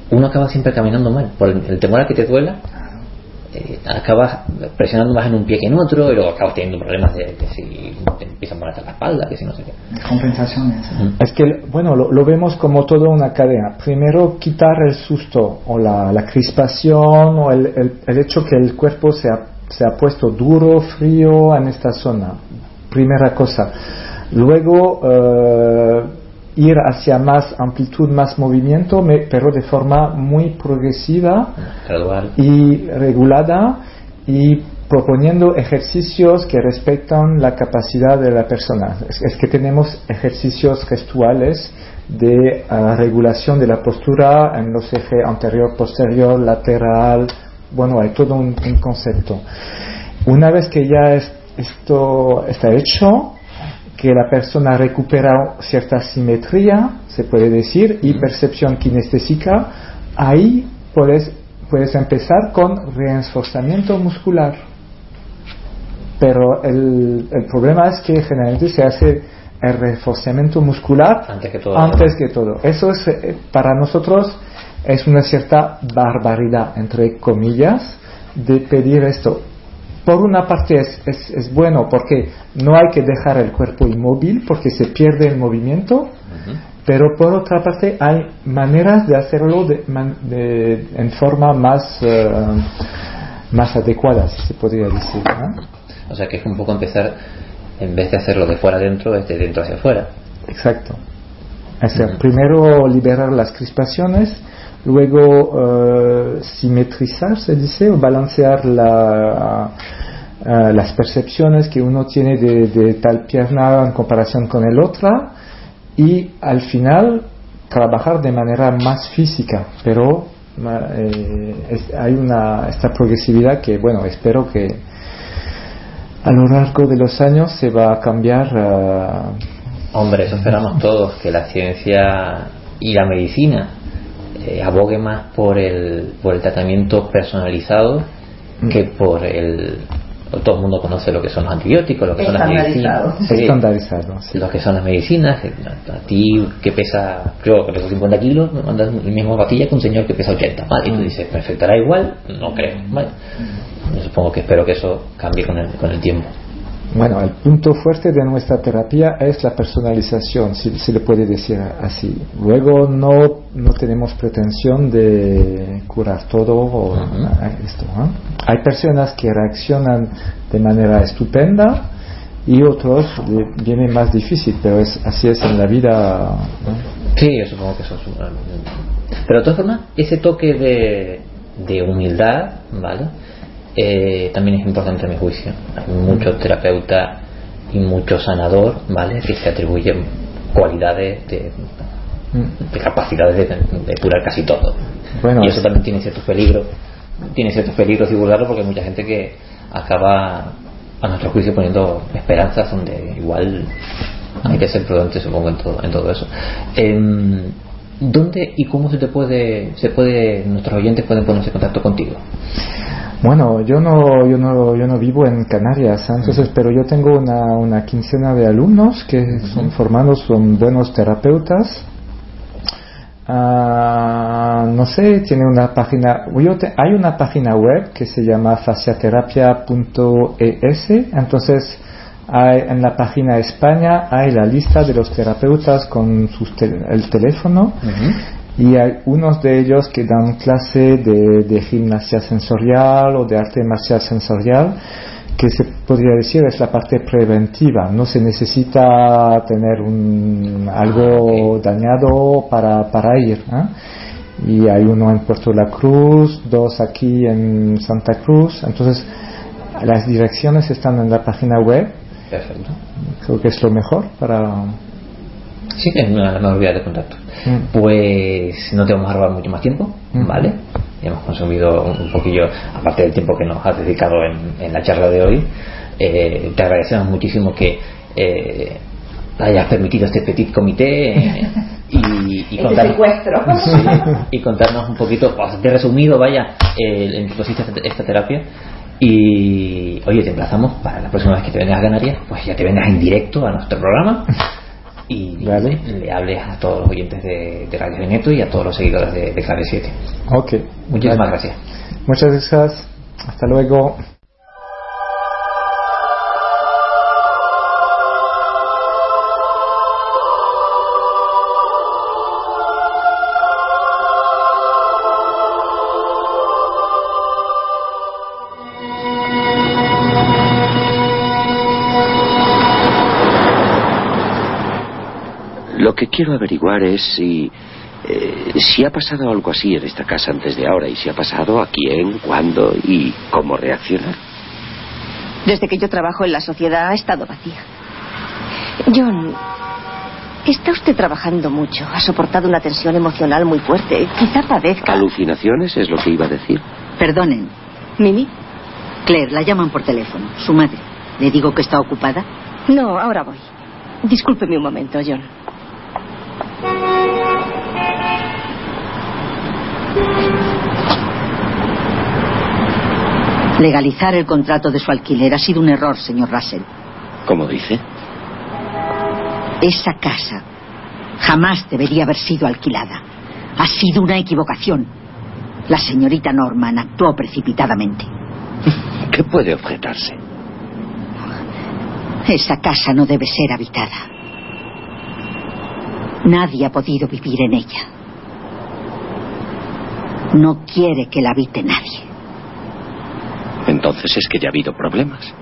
Uno acaba siempre caminando mal. Por el temor a que te duela, acabas presionando más en un pie que en otro y luego acabas teniendo problemas de si te empiezan a molestar la espalda, que si no sé qué. Compensaciones. Es que, bueno, lo vemos como toda una cadena. Primero, quitar el susto o la crispación o el hecho que el cuerpo se ha puesto duro, frío en esta zona. Primera cosa. Luego, ir hacia más amplitud, más movimiento, pero de forma muy progresiva, gradual y regulada, y proponiendo ejercicios que respetan la capacidad de la persona. Es que tenemos ejercicios gestuales de regulación de la postura en los ejes anterior, posterior, lateral. Bueno, hay todo un concepto. Una vez que ya esto está hecho, que la persona recupera cierta simetría, se puede decir, y percepción kinestésica, ahí puedes empezar con reforzamiento muscular. Pero el problema es que generalmente se hace el reforzamiento muscular antes que todo. Eso es, para nosotros es una cierta barbaridad, entre comillas, de pedir esto. Por una parte es bueno porque no hay que dejar el cuerpo inmóvil porque se pierde el movimiento, pero por otra parte hay maneras de hacerlo en forma más adecuada, si se podría decir, ¿no? O sea que es un poco empezar, en vez de hacerlo de fuera adentro, es de dentro hacia afuera. Exacto. O sea, primero liberar las crispaciones, luego simetrizar, se dice, o balancear las percepciones que uno tiene de tal pierna en comparación con el otra, y al final trabajar de manera más física, pero hay esta progresividad que, bueno, espero que a lo largo de los años se va a cambiar. Hombre, eso esperamos todos, que la ciencia y la medicina abogue más por el tratamiento personalizado que por el... Todo el mundo conoce lo que son los antibióticos, lo que son las medicinas. Estandarizado. Sí. Lo que son las medicinas. A ti que pesa, creo que pesa 50 kilos, me mandas la misma patilla que un señor que pesa 80. ¿Vale? Y tú dices, ¿me afectará igual? No creo. ¿Vale? Yo supongo que espero que eso cambie con el tiempo. Bueno, el punto fuerte de nuestra terapia es la personalización, si se le puede decir así. Luego no tenemos pretensión de curar todo o esto, ¿eh? Hay personas que reaccionan de manera estupenda y otros viene más difícil, pero así es en la vida, ¿no? Sí, yo supongo que eso es pero de todas formas, ese toque de humildad, ¿vale? También es importante, a mi juicio. Hay muchos terapeutas y muchos sanadores, ¿vale?, que se atribuyen cualidades de capacidades de curar casi todo. Bueno, y eso también tiene ciertos peligros divulgarlo, porque hay mucha gente que acaba, a nuestro juicio, poniendo esperanzas donde igual hay que ser prudente, supongo, en todo eso. ¿Dónde y cómo nuestros oyentes pueden ponerse en contacto contigo? Bueno, yo no vivo en Canarias, entonces, pero yo tengo una quincena de alumnos que son formados, son buenos terapeutas. No sé, tiene una página, hay una página web que se llama fasciaterapia.es, entonces en la página España hay la lista de los terapeutas con el teléfono. Y hay unos de ellos que dan clase de gimnasia sensorial o de arte marcial sensorial, que se podría decir es la parte preventiva. No se necesita tener algo dañado para ir, ¿eh? Y hay uno en Puerto La Cruz, dos aquí en Santa Cruz. Entonces las direcciones están en la página web. Perfecto. Creo que es lo mejor para... Sí, que no olvides de contacto. Pues no te vamos a robar mucho más tiempo, ¿vale? Ya hemos consumido un poquillo, aparte del tiempo que nos has dedicado en la charla de hoy. Te agradecemos muchísimo que hayas permitido este petit comité y contarnos, y contarnos un poquito, de resumido, vaya, en qué consiste esta terapia. Y oye, te emplazamos para la próxima vez que te vengas a Canarias, pues ya te vengas en directo a nuestro programa. Y vale, le hables a todos los oyentes de Radio Veneto y a todos los seguidores de Clave 7. Ok. Muchísimas gracias. Muchas gracias. Hasta luego. Lo que quiero averiguar es si ha pasado algo así en esta casa antes de ahora, y si ha pasado, a quién, cuándo y cómo reaccionar. Desde que yo trabajo en la sociedad ha estado vacía. John, está usted trabajando mucho, ha soportado una tensión emocional muy fuerte, quizá padezca... Alucinaciones es lo que iba a decir. Perdonen, Mimi. Claire, la llaman por teléfono, su madre. ¿Le digo que está ocupada? No, ahora voy. Discúlpeme un momento, John. Legalizar el contrato de su alquiler ha sido un error, señor Russell. ¿Cómo dice? Esa casa jamás debería haber sido alquilada. Ha sido una equivocación. La señorita Norman actuó precipitadamente. ¿Qué puede objetarse? Esa casa no debe ser habitada. Nadie ha podido vivir en ella. No quiere que la habite nadie. Entonces es que ya ha habido problemas.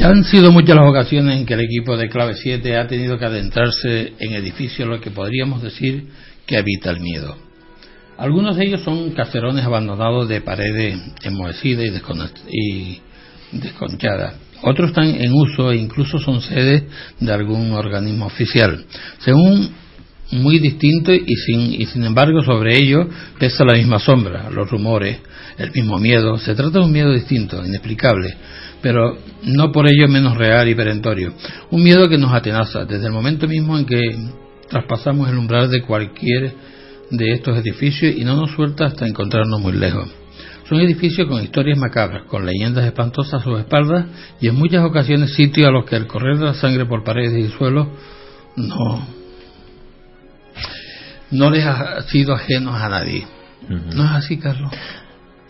Han sido muchas las ocasiones en que el equipo de Clave 7 ha tenido que adentrarse en edificios lo que podríamos decir que habita el miedo. Algunos de ellos son caserones abandonados de paredes enmohecidas y desconchadas. Otros están en uso e incluso son sedes de algún organismo oficial. Según muy distinto y sin embargo sobre ellos pesa la misma sombra, los rumores, el mismo miedo. Se trata de un miedo distinto, inexplicable, pero no por ello menos real y perentorio. Un miedo que nos atenaza desde el momento mismo en que traspasamos el umbral de cualquier de estos edificios y no nos suelta hasta encontrarnos muy lejos. Son edificios con historias macabras, con leyendas espantosas a sus espaldas y en muchas ocasiones sitios a los que el correr de la sangre por paredes y suelos no les ha sido ajenos a nadie. ¿No es así, Carlos?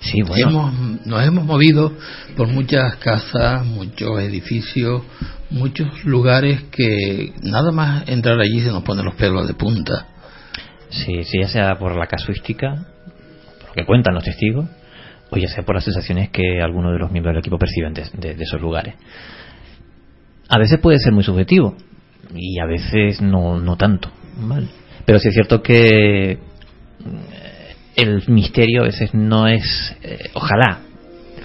Sí, bueno. Nos hemos movido por muchas casas, muchos edificios, muchos lugares que nada más entrar allí se nos ponen los pelos de punta. Sí, ya sea por la casuística, por lo que cuentan los testigos, o ya sea por las sensaciones que algunos de los miembros del equipo perciben de esos lugares. A veces puede ser muy subjetivo y a veces no tanto, ¿vale? Pero sí es cierto que el misterio a veces no es, ojalá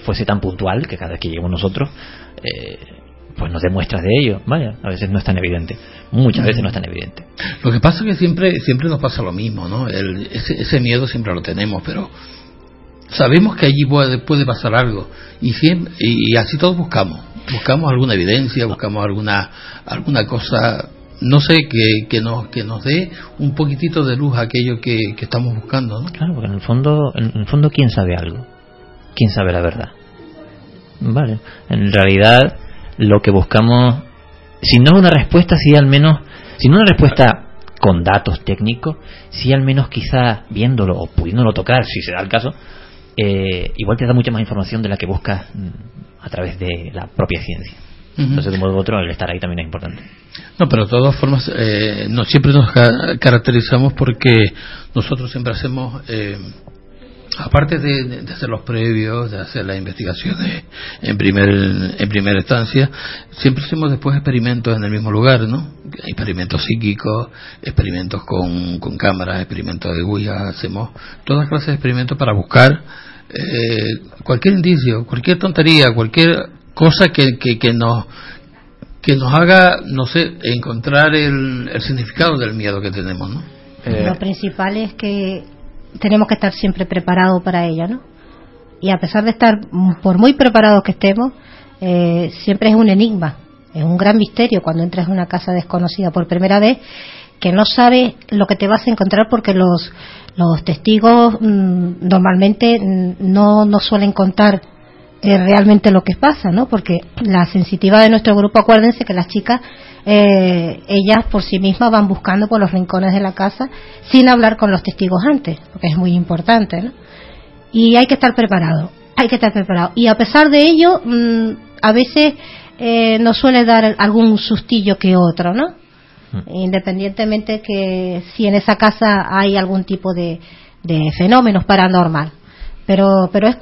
fuese tan puntual que cada vez que lleguemos nosotros pues nos demuestras de ello. Vaya, a veces no es tan evidente, muchas veces no es tan evidente. Lo que pasa es que siempre nos pasa lo mismo, ¿no? Ese miedo siempre lo tenemos, pero sabemos que allí puede pasar algo y así todos buscamos alguna evidencia, buscamos alguna cosa, no sé, que nos dé un poquitito de luz a aquello que estamos buscando, ¿no? Claro, porque en el fondo ¿quién sabe algo? ¿Quién sabe la verdad? Vale, en realidad lo que buscamos, si no es una respuesta, si al menos, si no una respuesta con datos técnicos, si al menos quizás viéndolo o pudiéndolo tocar, si se da el caso, igual te da mucha más información de la que buscas a través de la propia ciencia. Entonces, de un modo u otro, el estar ahí también es importante. No, pero de todas formas, no siempre nos caracterizamos porque nosotros siempre hacemos, aparte de hacer los previos, de hacer las investigaciones en primera instancia, siempre hacemos después experimentos en el mismo lugar, ¿no? Experimentos psíquicos, experimentos con cámaras, experimentos de Ouija, hacemos todas clases de experimentos para buscar cualquier indicio, cualquier tontería, cualquier cosa que nos haga, no sé, encontrar el significado del miedo que tenemos, ¿no? Lo principal es que tenemos que estar siempre preparados para ello, ¿no? Y a pesar de estar, por muy preparados que estemos, siempre es un enigma, es un gran misterio cuando entras a una casa desconocida por primera vez, que no sabes lo que te vas a encontrar, porque los testigos normalmente no suelen contar realmente lo que pasa, ¿no? Porque la sensitiva de nuestro grupo, acuérdense que las chicas, ellas por sí mismas van buscando por los rincones de la casa sin hablar con los testigos antes, porque es muy importante, ¿no? Y hay que estar preparado, y a pesar de ello, a veces nos suele dar algún sustillo que otro, ¿no? Independientemente que si en esa casa hay algún tipo de fenómenos paranormal. Pero es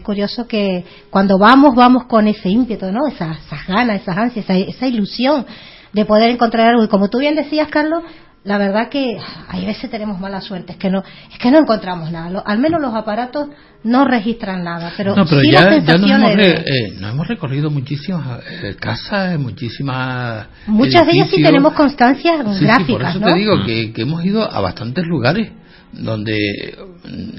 curioso que cuando vamos con ese ímpetu, ¿no? Esas ganas, esas ansias, esa ilusión de poder encontrar algo. Y como tú bien decías, Carlos, la verdad que hay veces tenemos mala suerte, es que no encontramos nada. Al menos los aparatos no registran nada, pero sí ya, las sensaciones. Ya nos hemos recorrido muchísimas casas, muchísimas. Muchas edificios. De ellas sí tenemos constancias gráficas, sí, por eso, ¿no? Te digo que hemos ido a bastantes lugares donde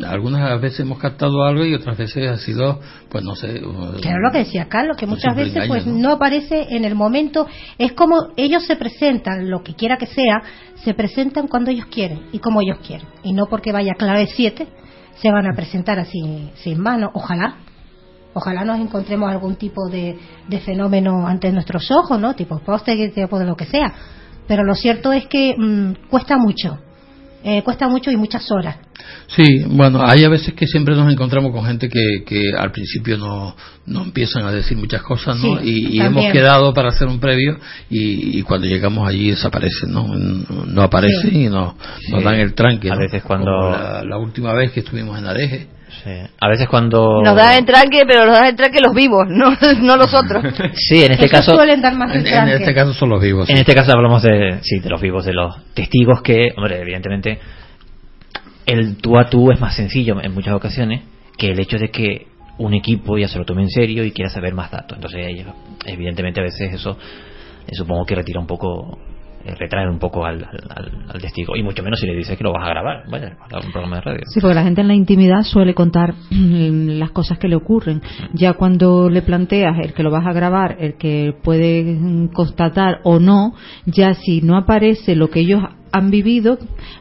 algunas veces hemos captado algo y otras veces ha sido, pues no sé. Claro, lo que decía Carlos, que muchas veces engaño, pues ¿no? No aparece en el momento. Es como ellos se presentan, lo que quiera que sea, se presentan cuando ellos quieren y como ellos quieren, y no porque vaya clave 7 se van a presentar así sin mano. Ojalá nos encontremos algún tipo de fenómeno ante nuestros ojos, ¿no? Tipo póster, tipo de lo que sea, pero lo cierto es que cuesta mucho y muchas horas. Sí, bueno, hay a veces que siempre nos encontramos con gente que al principio no empiezan a decir muchas cosas, ¿no? Sí, y hemos quedado para hacer un previo y cuando llegamos allí desaparecen, ¿no? No aparecen, sí. Y nos dan el tranque, ¿no? A veces cuando la última vez que estuvimos en Adeje. Sí. A veces cuando nos dan el tranque, pero nos dan el tranque los vivos, no los otros. Sí, en este ellos caso suelen dar más en este caso son los vivos. En este caso hablamos de los vivos, de los testigos que, hombre, evidentemente el tú a tú es más sencillo en muchas ocasiones que el hecho de que un equipo ya se lo tome en serio y quiera saber más datos. Entonces evidentemente a veces eso supongo que retira un poco, retraer un poco al testigo, y mucho menos si le dices que lo vas a grabar, vaya, a un programa de radio. Sí, porque la gente en la intimidad suele contar las cosas que le ocurren. Ya cuando le planteas el que lo vas a grabar, el que puede constatar o no, ya si no aparece lo que ellos han vivido,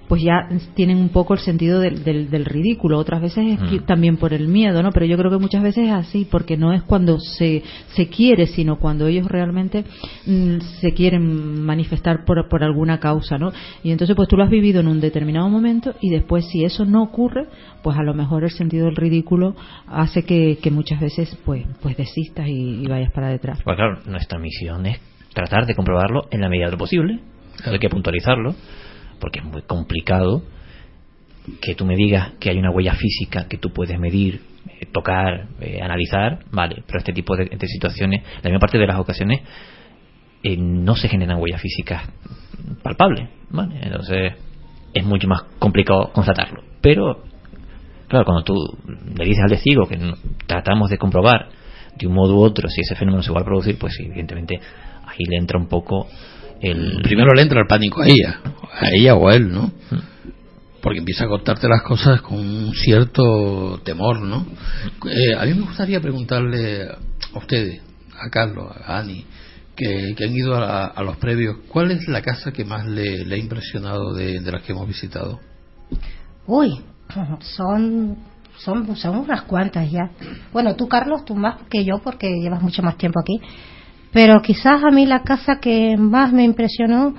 pues ya tienen un poco el sentido del ridículo. Otras veces es también por el miedo, ¿no? Pero yo creo que muchas veces es así, porque no es cuando se quiere, sino cuando ellos realmente se quieren manifestar por alguna causa, ¿no? Y entonces pues tú lo has vivido en un determinado momento y después si eso no ocurre, pues a lo mejor el sentido del ridículo hace que muchas veces pues desistas y vayas para detrás. Pues claro, nuestra misión es tratar de comprobarlo en la medida de lo posible. Claro. Hay que puntualizarlo, porque es muy complicado que tú me digas que hay una huella física que tú puedes medir tocar, analizar, vale, pero este tipo de situaciones, la mayor parte de las ocasiones, no se generan huellas físicas palpables, vale, entonces es mucho más complicado constatarlo. Pero claro, cuando tú le dices al testigo que tratamos de comprobar de un modo u otro si ese fenómeno se va a producir, pues evidentemente ahí le entra un poco el... Primero le entra el pánico a ella o a él, ¿no? Porque empieza a contarte las cosas con un cierto temor, ¿no? A mí me gustaría preguntarle a ustedes, a Carlos, a Ani, que han ido a los previos, ¿cuál es la casa que más le ha impresionado de las que hemos visitado? Uy, son unas cuantas ya. Bueno, tú, Carlos, tú más que yo, porque llevas mucho más tiempo aquí. Pero quizás a mí la casa que más me impresionó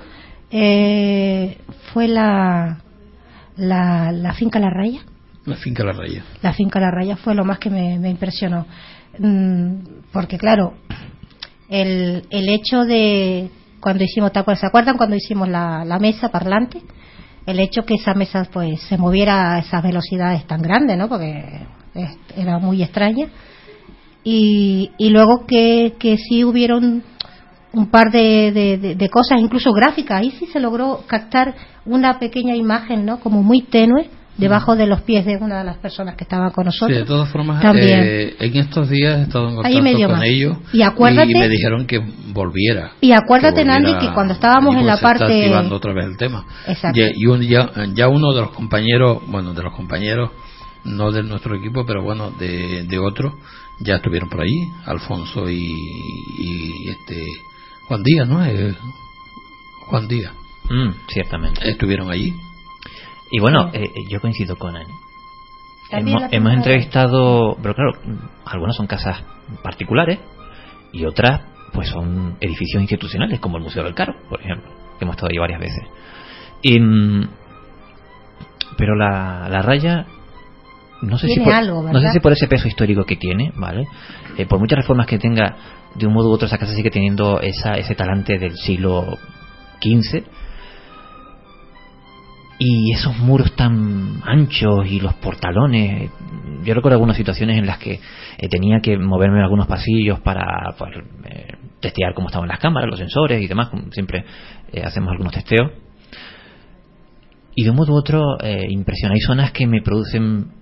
fue la finca La Raya. La finca La Raya. La finca La Raya fue lo más que me impresionó. Porque, claro, el hecho de cuando hicimos, ¿se acuerdan cuando hicimos la mesa parlante? El hecho que esa mesa pues se moviera a esas velocidades tan grandes, ¿no? Porque era muy extraña. Y luego que sí hubieron un par de cosas, incluso gráficas. Ahí sí se logró captar una pequeña imagen, ¿no? Como muy tenue, debajo de los pies de una de las personas que estaba con nosotros. Sí, de todas formas, también. En estos días he estado en contacto con ellos y me dijeron que volviera. Y acuérdate, Nandi, que cuando estábamos en la parte... Se está activando otra vez el tema. Exacto. Ya uno de los compañeros, no de nuestro equipo, pero bueno, de otro, ya estuvieron por ahí, Alfonso y Juan Díaz, ¿no? Juan Díaz. Ciertamente. Estuvieron allí. Y bueno, yo coincido con Ani. Hemos entrevistado, pero claro, algunas son casas particulares y otras pues son edificios institucionales, como el Museo del Carro, por ejemplo, que hemos estado ahí varias veces. Pero la Raya... No sé si por ese peso histórico que tiene, ¿vale? Por muchas reformas que tenga, de un modo u otro esa casa sigue teniendo ese talante del siglo XV. Y esos muros tan anchos y los portalones. Yo recuerdo algunas situaciones en las que tenía que moverme en algunos pasillos para poder testear cómo estaban las cámaras, los sensores y demás. Siempre hacemos algunos testeos. Y de un modo u otro impresiona. Hay zonas que me producen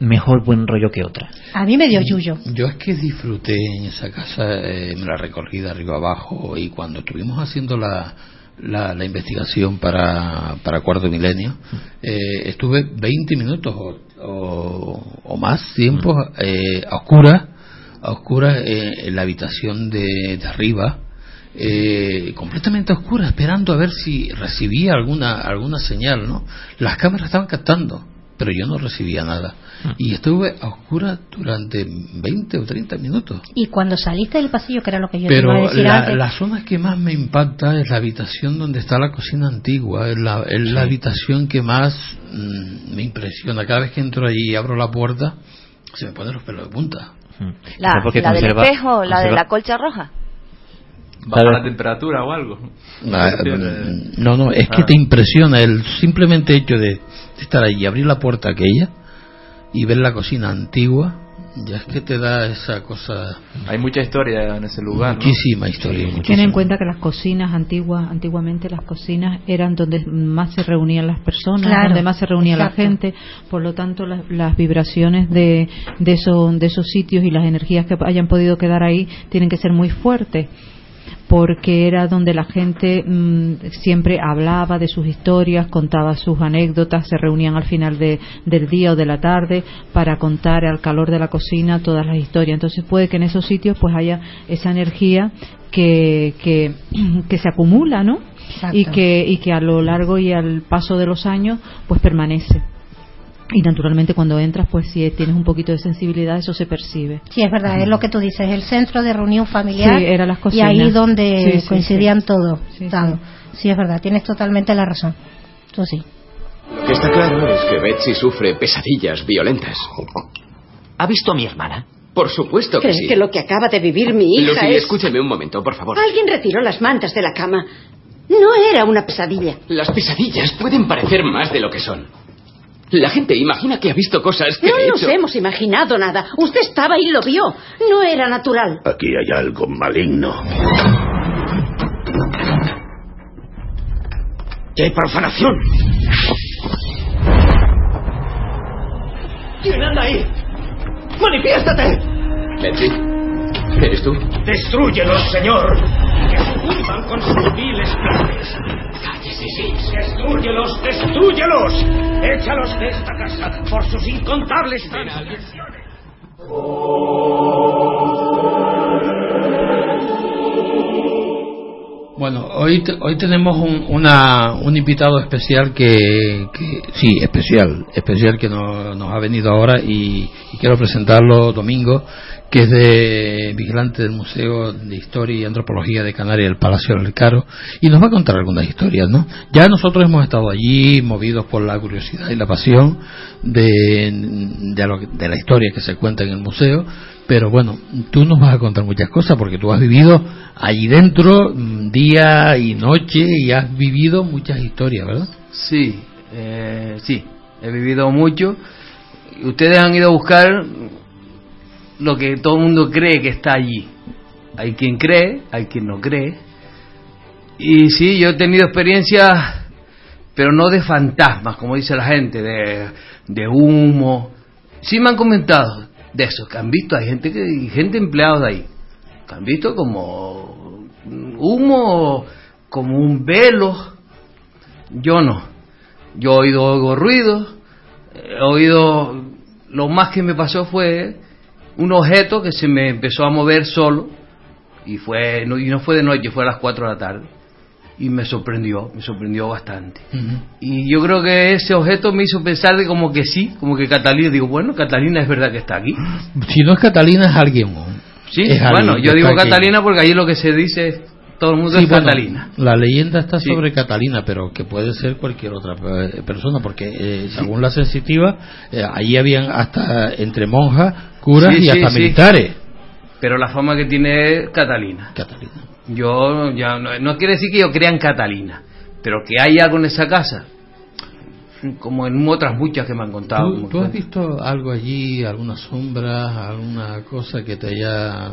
mejor buen rollo que otra. A mí me dio yuyo. Yo es que disfruté en esa casa, en la recorrida arriba abajo, y cuando estuvimos haciendo la investigación para Cuarto Milenio, estuve 20 minutos o más tiempo a oscuras en la habitación de arriba, completamente a oscuras, esperando a ver si recibía alguna señal, ¿no? Las cámaras estaban captando, pero yo no recibía nada. Y estuve a oscuras durante 20 o 30 minutos. Y cuando saliste del pasillo, que era lo que yo iba a decir antes. Pero la zona que más me impacta es la habitación donde está la cocina antigua. Es la habitación que más me impresiona. Cada vez que entro allí y abro la puerta, se me ponen los pelos de punta. ¿La del espejo, la de la colcha roja? ¿Baja la temperatura o algo? No, es que te impresiona el simplemente hecho de estar allí, abrir la puerta aquella y ver la cocina antigua. Ya es que te da esa cosa. Hay mucha historia en ese lugar. Muchísima, ¿no? Historia. Sí, ten en cuenta que las cocinas antiguamente las cocinas eran donde más se reunían las personas, claro, donde más se reunía, exacto, la gente. Por lo tanto, las vibraciones de esos sitios y las energías que hayan podido quedar ahí tienen que ser muy fuertes, porque era donde la gente siempre hablaba de sus historias, contaba sus anécdotas, se reunían al final del día o de la tarde para contar al calor de la cocina todas las historias. Entonces puede que en esos sitios pues haya esa energía que se acumula, ¿no? Exacto. Y que a lo largo y al paso de los años pues permanece. Y naturalmente cuando entras, pues si tienes un poquito de sensibilidad, eso se percibe. Sí, es verdad, es lo que tú dices, el centro de reunión familiar, sí, era las cocinas, y ahí donde coincidían todos. Sí, es verdad, tienes totalmente la razón. Eso sí. Lo que está claro es que Betsy sufre pesadillas violentas. ¿Ha visto a mi hermana? Por supuesto que sí. ¿Crees que lo que acaba de vivir mi hija Lucy, es...? Escúcheme un momento, por favor. Alguien retiró las mantas de la cama. No era una pesadilla. Las pesadillas pueden parecer más de lo que son. La gente imagina que ha visto cosas que no nos hemos imaginado nada. Usted estaba y lo vio. No era natural. Aquí hay algo maligno. ¡Qué profanación! ¿Quién anda ahí? ¡Manifiéstate! Nancy, ¿eres tú? ¡Destrúyelos, señor! ¡Que se culpan con sus viles planes! ¡Cállese, sí! ¡Destrúyelos, destrúyelos! ¡Échalos de esta casa por sus incontables transgresiones! Bueno, hoy tenemos un invitado especial que nos ha venido ahora y quiero presentarlo, Domingo, que es de vigilante del Museo de Historia y Antropología de Canarias, el Palacio del Caro, y nos va a contar algunas historias, ¿no? Ya nosotros hemos estado allí movidos por la curiosidad y la pasión de la historia que se cuenta en el museo, pero bueno, tú nos vas a contar muchas cosas porque tú has vivido allí dentro día y noche y has vivido muchas historias, ¿verdad? Sí, sí, he vivido mucho. Ustedes han ido a buscar lo que todo el mundo cree que está allí. Hay quien cree, hay quien no cree. Y sí, yo he tenido experiencias, pero no de fantasmas, como dice la gente, de humo. Sí me han comentado de eso, que han visto, hay gente empleados de ahí, que han visto como humo, como un velo. Yo no. Yo he oído algo ruido, he oído. Lo más que me pasó fue un objeto que se me empezó a mover solo, y no fue de noche, fue a las 4 de la tarde, y me sorprendió bastante. Uh-huh. Y yo creo que ese objeto me hizo pensar de como que Catalina, digo, bueno, Catalina es verdad que está aquí. Si no es Catalina, es alguien. Sí, es bueno, alguien, yo digo Catalina aquí, porque ahí lo que se dice es, todo el mundo sí, es bueno, Catalina. La leyenda está sobre Catalina, pero que puede ser cualquier otra persona, porque según la sensitiva, allí habían hasta entre monjas, curas y hasta militares. Pero la fama que tiene es Catalina. Yo ya no quiere decir que yo crea en Catalina, pero que hay algo en esa casa, como en otras muchas que me han contado. ¿Tú has visto algo allí, algunas sombras, alguna cosa que te haya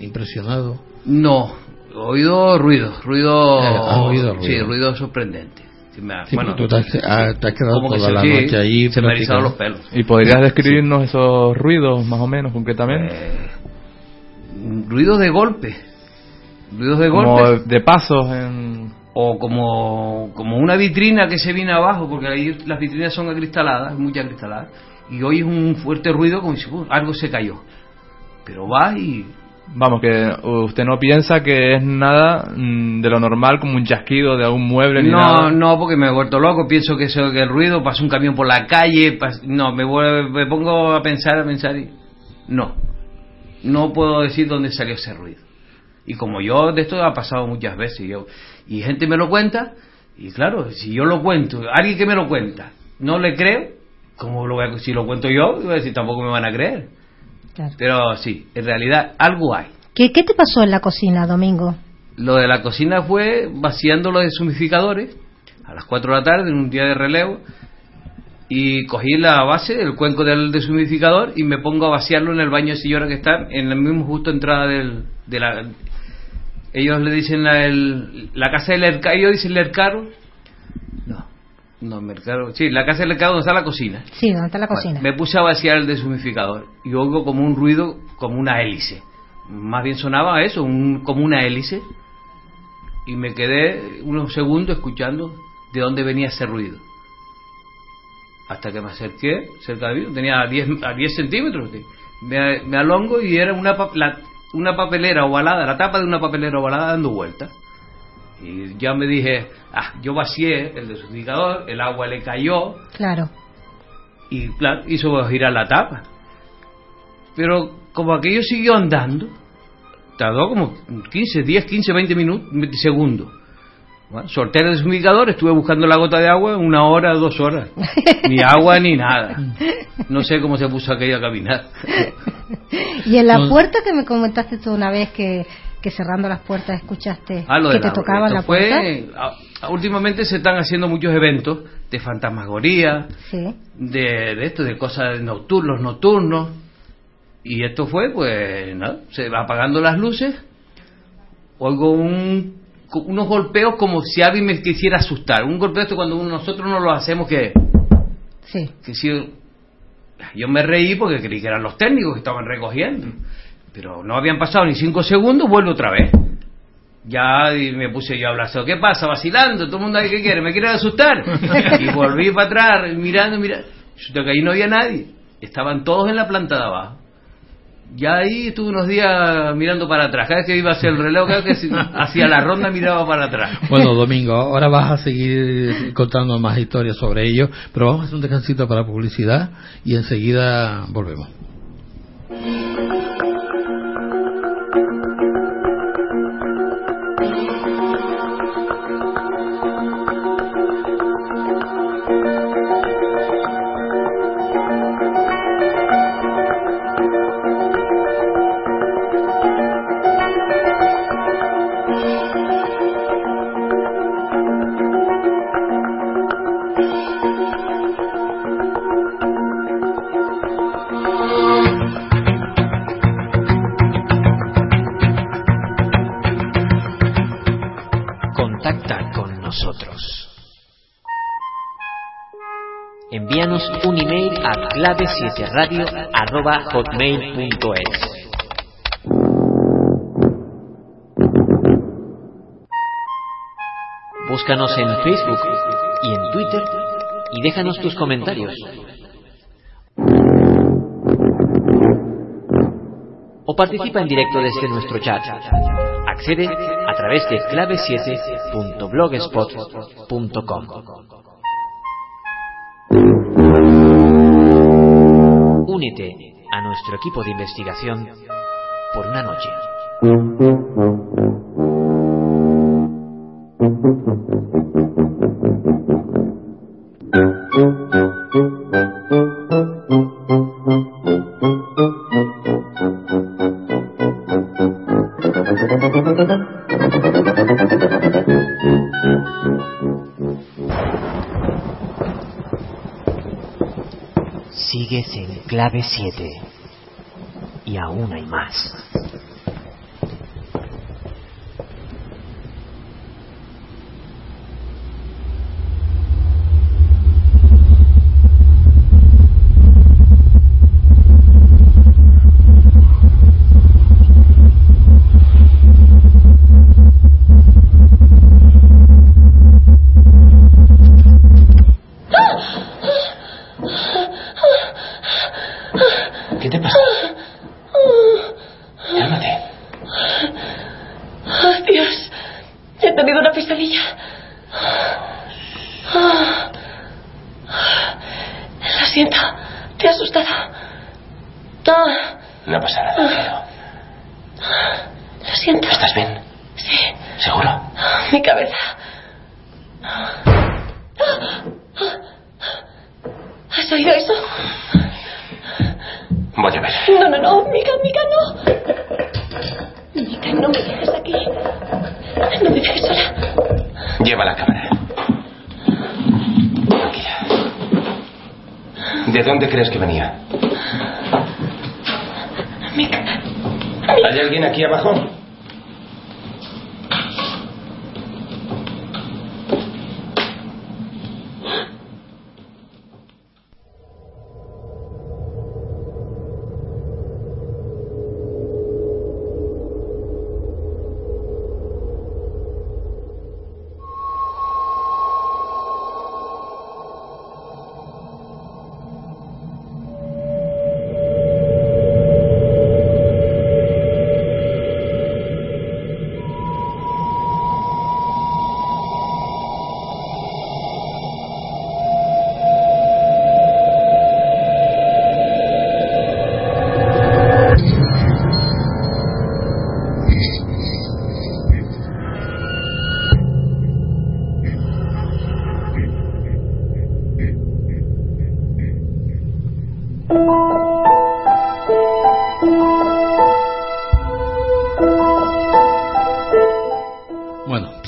impresionado? No. Oído ruido. Sí, ruido sorprendente. Bueno, tú te has quedado toda la noche allí. Se me erizaron los pelos. ¿Y podrías describirnos esos ruidos, más o menos, concretamente? Ruidos de golpe. Ruidos de golpe. Como de pasos. O como una vitrina que se viene abajo, porque ahí las vitrinas son acristaladas, muchas acristaladas. Y oyes un fuerte ruido como si algo se cayó. Pero vas y... Vamos, que usted no piensa que es nada de lo normal, como un chasquido de algún mueble ni nada. No, porque me he vuelto loco, pienso que el ruido, pasa un camión por la calle, me pongo a pensar y... No puedo decir dónde salió ese ruido. Y como yo, de esto ha pasado muchas veces, y gente me lo cuenta, y claro, si yo lo cuento, alguien que me lo cuenta, no le creo, si lo cuento yo, voy a decir, tampoco me van a creer. Claro. Pero sí, en realidad algo hay. ¿Qué te pasó en la cocina, Domingo? Lo de la cocina fue vaciando los deshumidificadores a las 4 de la tarde en un día de relevo, y cogí la base del cuenco del deshumidificador y me pongo a vaciarlo en el baño de señora que está en la misma justo entrada ellos le dicen la casa de Lercaro, ellos dicen Lercaro. No, mercado. Sí, la casa del mercado donde está la cocina. Sí, donde está la cocina. Bueno, me puse a vaciar el deshumidificador y oigo como un ruido, como una hélice. Más bien sonaba eso, como una hélice. Y me quedé unos segundos escuchando de dónde venía ese ruido. Hasta que me acerqué, cerca de mí, tenía a 10 centímetros. Me alongo y era una papelera ovalada, la tapa de una papelera ovalada dando vueltas. Y ya me dije, yo vacié el deshumidificador, el agua le cayó. Claro. Y claro, hizo girar la tapa. Pero como aquello siguió andando, tardó como 20 minutos, segundos. Bueno, solté el deshumidificador, estuve buscando la gota de agua 1 hora, 2 horas. Ni agua ni nada. No sé cómo se puso aquello a caminar. Y en la puerta que me comentaste tú una vez que cerrando las puertas escuchaste que te tocaban la puerta. últimamente se están haciendo muchos eventos de fantasmagoría, sí, de esto, de cosas nocturnos, nocturnos, y esto fue, pues, ¿no? Se va apagando las luces, oigo unos golpeos como si alguien me quisiera asustar, un golpeo, esto cuando nosotros no lo hacemos, que sí, que si yo me reí porque creí que eran los técnicos que estaban recogiendo, pero no habían pasado ni 5 segundos, vuelvo otra vez. Ya me puse yo a hablar, ¿qué pasa? Vacilando, todo el mundo ahí, ¿qué quiere? ¿Me quieren asustar? Y volví para atrás, mirando, yo que ahí no había nadie, estaban todos en la planta de abajo. Ya ahí estuve unos días mirando para atrás, cada vez que iba a hacer el reloj, cada vez que hacía la ronda miraba para atrás. Bueno, Domingo, ahora vas a seguir contando más historias sobre ello, pero vamos a hacer un descansito para publicidad y enseguida volvemos. Envíanos un email a clave7radio@hotmail.es. Búscanos en Facebook y en Twitter y déjanos tus comentarios. O participa en directo desde nuestro chat. Accede a través de clave7.blogspot.com. Únete a nuestro equipo de investigación por una noche. Sigues en Clave 7 y aún hay más.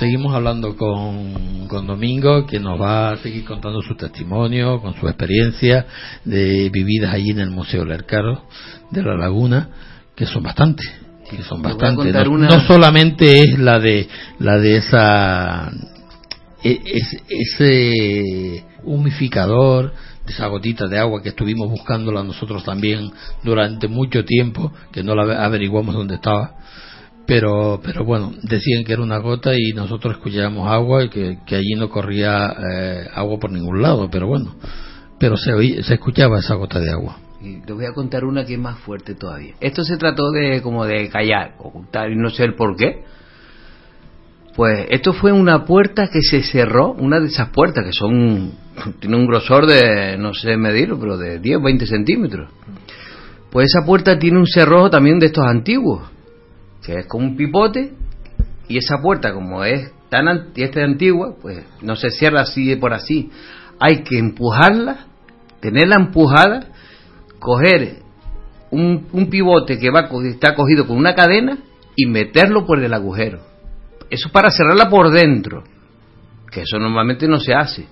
Seguimos hablando con Domingo, que nos va a seguir contando su testimonio, con su experiencia de vividas allí en el Museo Lercaro de la Laguna, que son bastantes. Que son bastantes. No solamente es la de esa ese humificador, esa gotita de agua que estuvimos buscándola nosotros también durante mucho tiempo, que no la averiguamos dónde estaba, pero bueno, decían que era una gota y nosotros escuchábamos agua y que allí no corría agua por ningún lado, pero bueno, pero se escuchaba esa gota de agua. Y te voy a contar una que es más fuerte todavía. Esto se trató de como de callar, ocultar, no sé el por qué. Pues esto fue una puerta que se cerró, una de esas puertas que son, tiene un grosor de, no sé medirlo, pero de 10, 20 centímetros. Pues esa puerta tiene un cerrojo también de estos antiguos, que es con un pipote, y esa puerta como es tan antigua, pues no se cierra así de por así. Hay que empujarla, tenerla empujada, coger un pivote que está cogido con una cadena y meterlo por el agujero. Eso es para cerrarla por dentro, que eso normalmente no se hace,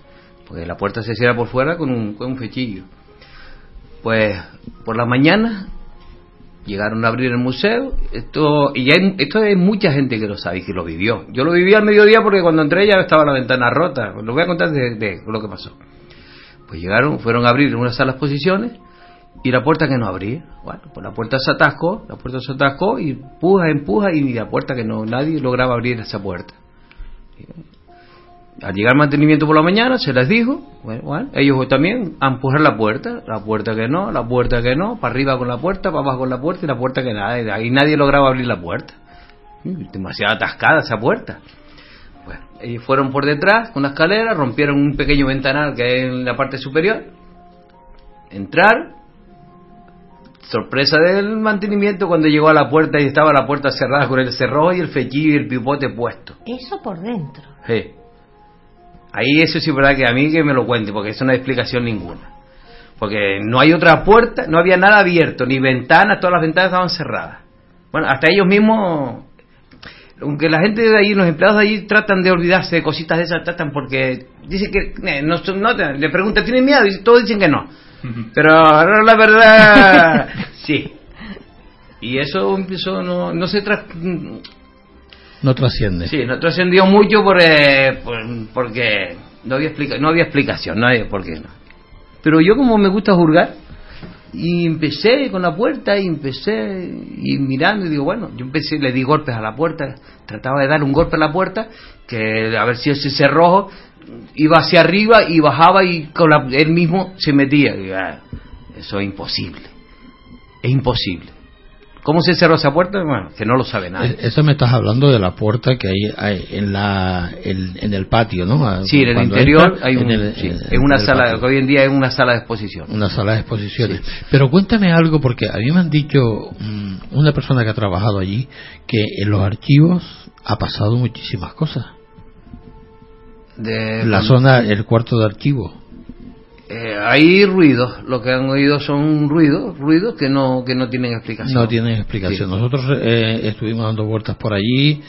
porque la puerta se cierra por fuera con un fechillo. Pues por las mañanas llegaron a abrir el museo, esto hay mucha gente que lo sabe y que lo vivió. Yo lo viví al mediodía porque cuando entré ya estaba la ventana rota. Lo voy a contar de lo que pasó. Pues fueron a abrir una sala de exposiciones y la puerta que no abría. Bueno, pues la puerta se atascó y empuja y la puerta que no, nadie lograba abrir esa puerta. Al llegar mantenimiento por la mañana se les dijo, bueno, ellos también a empujar la puerta que no, para arriba con la puerta, para abajo con la puerta y la puerta que nada, ahí nadie lograba abrir la puerta. Demasiado atascada esa puerta. Bueno, ellos fueron por detrás con una escalera, rompieron un pequeño ventanal que hay en la parte superior, entrar. Sorpresa del mantenimiento cuando llegó a la puerta y estaba la puerta cerrada con el cerrojo y el fechillo y el pipote puesto. Eso por dentro. Sí. Ahí eso sí es verdad que a mí que me lo cuente, porque eso no hay explicación ninguna. Porque no hay otra puerta, no había nada abierto, ni ventanas, todas las ventanas estaban cerradas. Bueno, hasta ellos mismos, aunque la gente de ahí, los empleados de allí tratan de olvidarse de cositas de esas, porque dicen que no le preguntan, ¿tienen miedo? Y todos dicen que no. Pero ahora la verdad sí, y eso empezó, no trasciende. Sí, no trascendió mucho porque no había explicación, no había por qué no. Pero yo, como me gusta juzgar, y empecé con la puerta y mirando y digo, bueno, yo empecé, le di golpes a la puerta, trataba de dar un golpe a la puerta, que a ver si ese cerrojo iba hacia arriba y bajaba y con él mismo se metía. Y, eso es imposible. Es imposible. ¿Cómo se cerró esa puerta? Bueno, que no lo sabe nadie. Eso me estás hablando de la puerta que hay en el patio, ¿no? Sí, en el interior entra, hay una sala, que hoy en día es una sala de exposición. Una sala de exposiciones. Sí. Pero cuéntame algo, porque a mí me han dicho una persona que ha trabajado allí que en los archivos ha pasado muchísimas cosas. De la zona, el cuarto de archivo. Hay ruidos, lo que han oído son ruidos que no tienen explicación. No tienen explicación. Sí. Nosotros estuvimos dando vueltas por allí,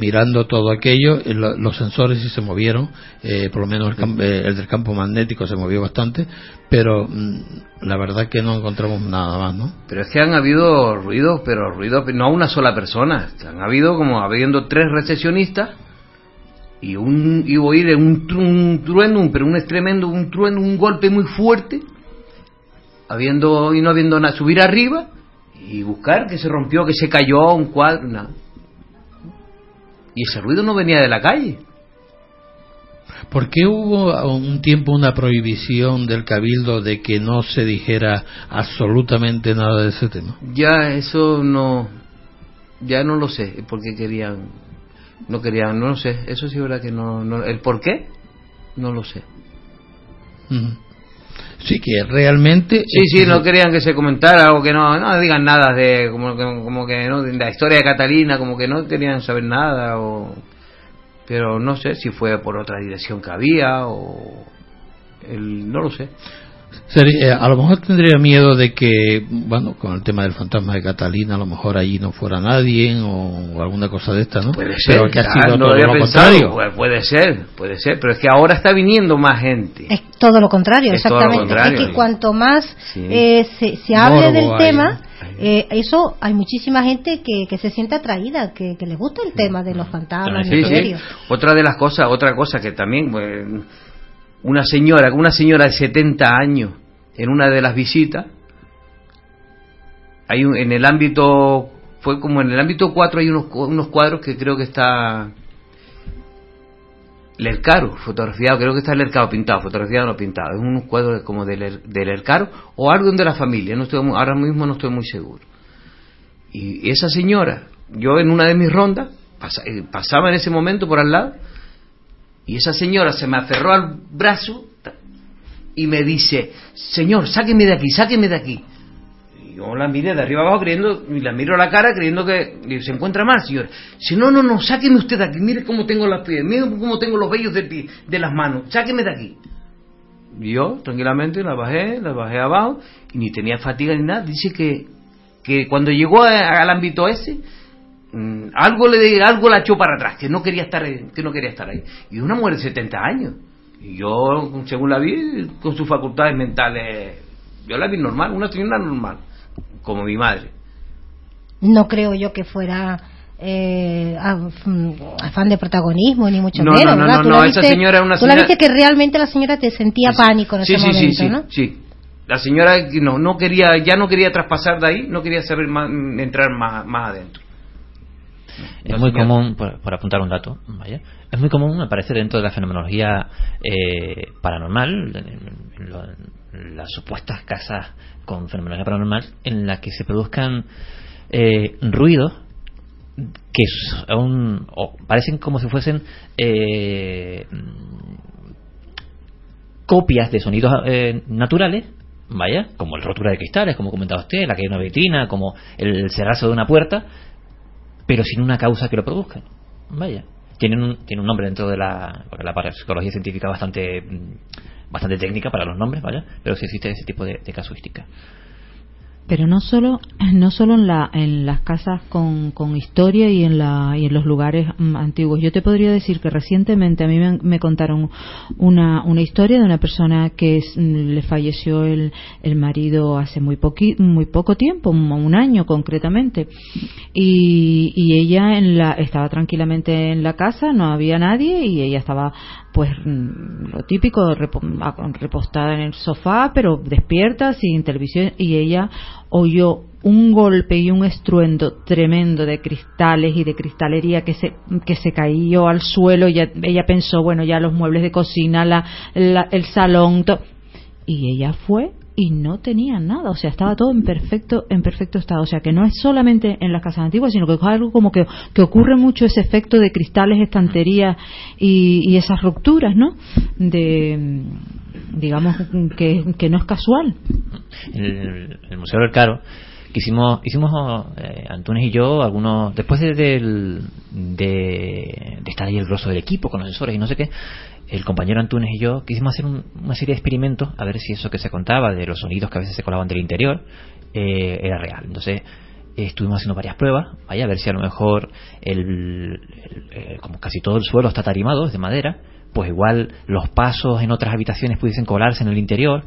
mirando todo aquello. Los sensores sí se movieron, por lo menos el del campo magnético se movió bastante, pero la verdad que no encontramos nada más, ¿no? Pero es que han habido ruidos, no a una sola persona. Han habido como habiendo tres recesionistas. Y iba a oír un trueno, pero un tremendo, un trueno, un golpe muy fuerte, no habiendo nada, subir arriba y buscar que se rompió, que se cayó un cuadro, nada. Y ese ruido no venía de la calle. ¿Por qué hubo un tiempo una prohibición del Cabildo de que no se dijera absolutamente nada de ese tema? Ya eso no, ya no lo sé, porque no querían, no lo sé, eso sí es verdad que no, el por qué, no lo sé. Sí, que realmente... Sí, no querían que se comentara algo, que no digan nada de, como que no, de la historia de Catalina, como que no querían saber nada, pero no sé si fue por otra dirección que había, no lo sé. A lo mejor tendría miedo de que, bueno, con el tema del fantasma de Catalina, a lo mejor allí no fuera nadie o alguna cosa de esta, ¿no? Puede ser, pero que ha sido no todo lo contrario. Puede ser, pero es que ahora está viniendo más gente. Es todo lo contrario, exactamente. Es que cuanto más se hable del tema, eso hay muchísima gente que se siente atraída, que le gusta el tema de los fantasmas. Sí. Otra cosa que también... Una señora de 70 años, en una de las visitas, en el ámbito 4 hay unos cuadros que creo que está Lercaro fotografiado, fotografiado, no pintado, es unos cuadros como de Lercaro o alguien de la familia, ahora mismo no estoy muy seguro. Y esa señora, yo en una de mis rondas pasaba en ese momento por al lado. Y esa señora se me aferró al brazo y me dice: "Señor, sáqueme de aquí. Y yo la miré de arriba abajo creyendo que se encuentra mal, señora. Si no, sáqueme usted de aquí, mire cómo tengo las pies, mire cómo tengo los vellos de las manos, sáqueme de aquí". Y yo tranquilamente la bajé abajo y ni tenía fatiga ni nada. Dice que cuando llegó al ámbito ese, algo la echó para atrás, que no quería estar ahí. Y una mujer de 70 años. Y yo, según la vi, con sus facultades mentales, yo la vi normal, una señora normal, como mi madre. No creo yo que fuera afán de protagonismo ni mucho menos. Esa señora viste que realmente la señora te sentía pánico en ese momento, ¿no? Sí. La señora no quería traspasar de ahí, no quería saber entrar más adentro. Es muy común, por apuntar un dato, vaya, es muy común aparecer dentro de la fenomenología paranormal, en las supuestas casas con fenomenología paranormal, en la que se produzcan ruidos que aún parecen como si fuesen copias de sonidos naturales, vaya, como el rotura de cristales, como comentaba usted, la caída de una vitrina, como el cerrazo de una puerta, pero sin una causa que lo produzcan. Vaya, tiene un nombre dentro de la parapsicología científica bastante técnica para los nombres, vaya, pero sí existe ese tipo de casuística. Pero no solo en las casas con historia y en los lugares antiguos. Yo te podría decir que recientemente a mí me contaron una historia de una persona que le falleció el marido hace muy poco tiempo, un año concretamente, y ella estaba tranquilamente en la casa, no había nadie y ella estaba, pues lo típico, repostada en el sofá, pero despierta, sin televisión, y ella oyó un golpe y un estruendo tremendo de cristales y de cristalería que se cayó al suelo. Ella pensó, bueno, ya los muebles de cocina, el salón, y ella fue y no tenía nada, o sea, estaba todo en perfecto estado. O sea, que no es solamente en las casas antiguas, sino que es algo como que ocurre mucho, ese efecto de cristales, estanterías y esas rupturas, ¿no? Digamos que no es casual. En el Museo del Carro que hicimos Antunes y yo algunos, después de estar ahí el grosso del equipo con los sensores y no sé qué, el compañero Antunes y yo quisimos hacer una serie de experimentos a ver si eso que se contaba de los sonidos que a veces se colaban del interior era real. Entonces estuvimos haciendo varias pruebas, vaya, a ver si a lo mejor como casi todo el suelo está tarimado, es de madera, pues igual los pasos en otras habitaciones pudiesen colarse en el interior,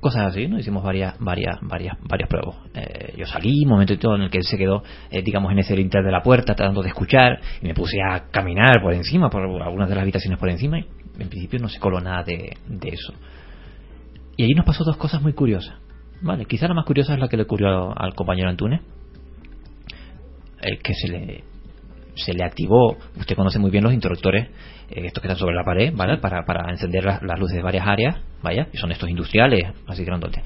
cosas así, ¿no? Hicimos varias pruebas. Yo salí, momento y todo en el que él se quedó, digamos, en ese lintel de la puerta, tratando de escuchar, y me puse a caminar por encima, por algunas de las habitaciones por encima, y en principio no se coló nada de eso. Y allí nos pasó dos cosas muy curiosas, ¿vale? Quizá la más curiosa es la que le ocurrió al compañero Antunes, el que se le activó, usted conoce muy bien los interruptores, estos que están sobre la pared, ¿vale? Para encender las luces de varias áreas, vaya, y son estos industriales, así grandotes.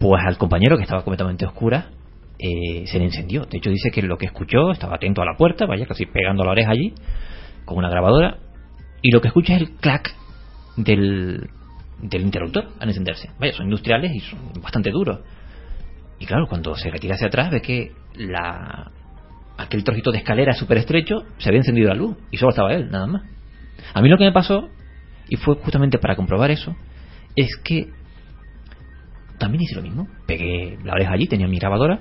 Pues al compañero, que estaba completamente oscura, se le encendió. De hecho dice que lo que escuchó, estaba atento a la puerta, vaya, casi pegando la oreja allí, con una grabadora, y lo que escucha es el clac del interruptor al encenderse. Vaya, son industriales y son bastante duros. Y claro, cuando se retira hacia atrás, ve que aquel trocito de escalera súper estrecho se había encendido la luz y solo estaba él, nada más. A mí lo que me pasó, y fue justamente para comprobar eso, es que también hice lo mismo. Pegué la oreja allí, tenía mi grabadora.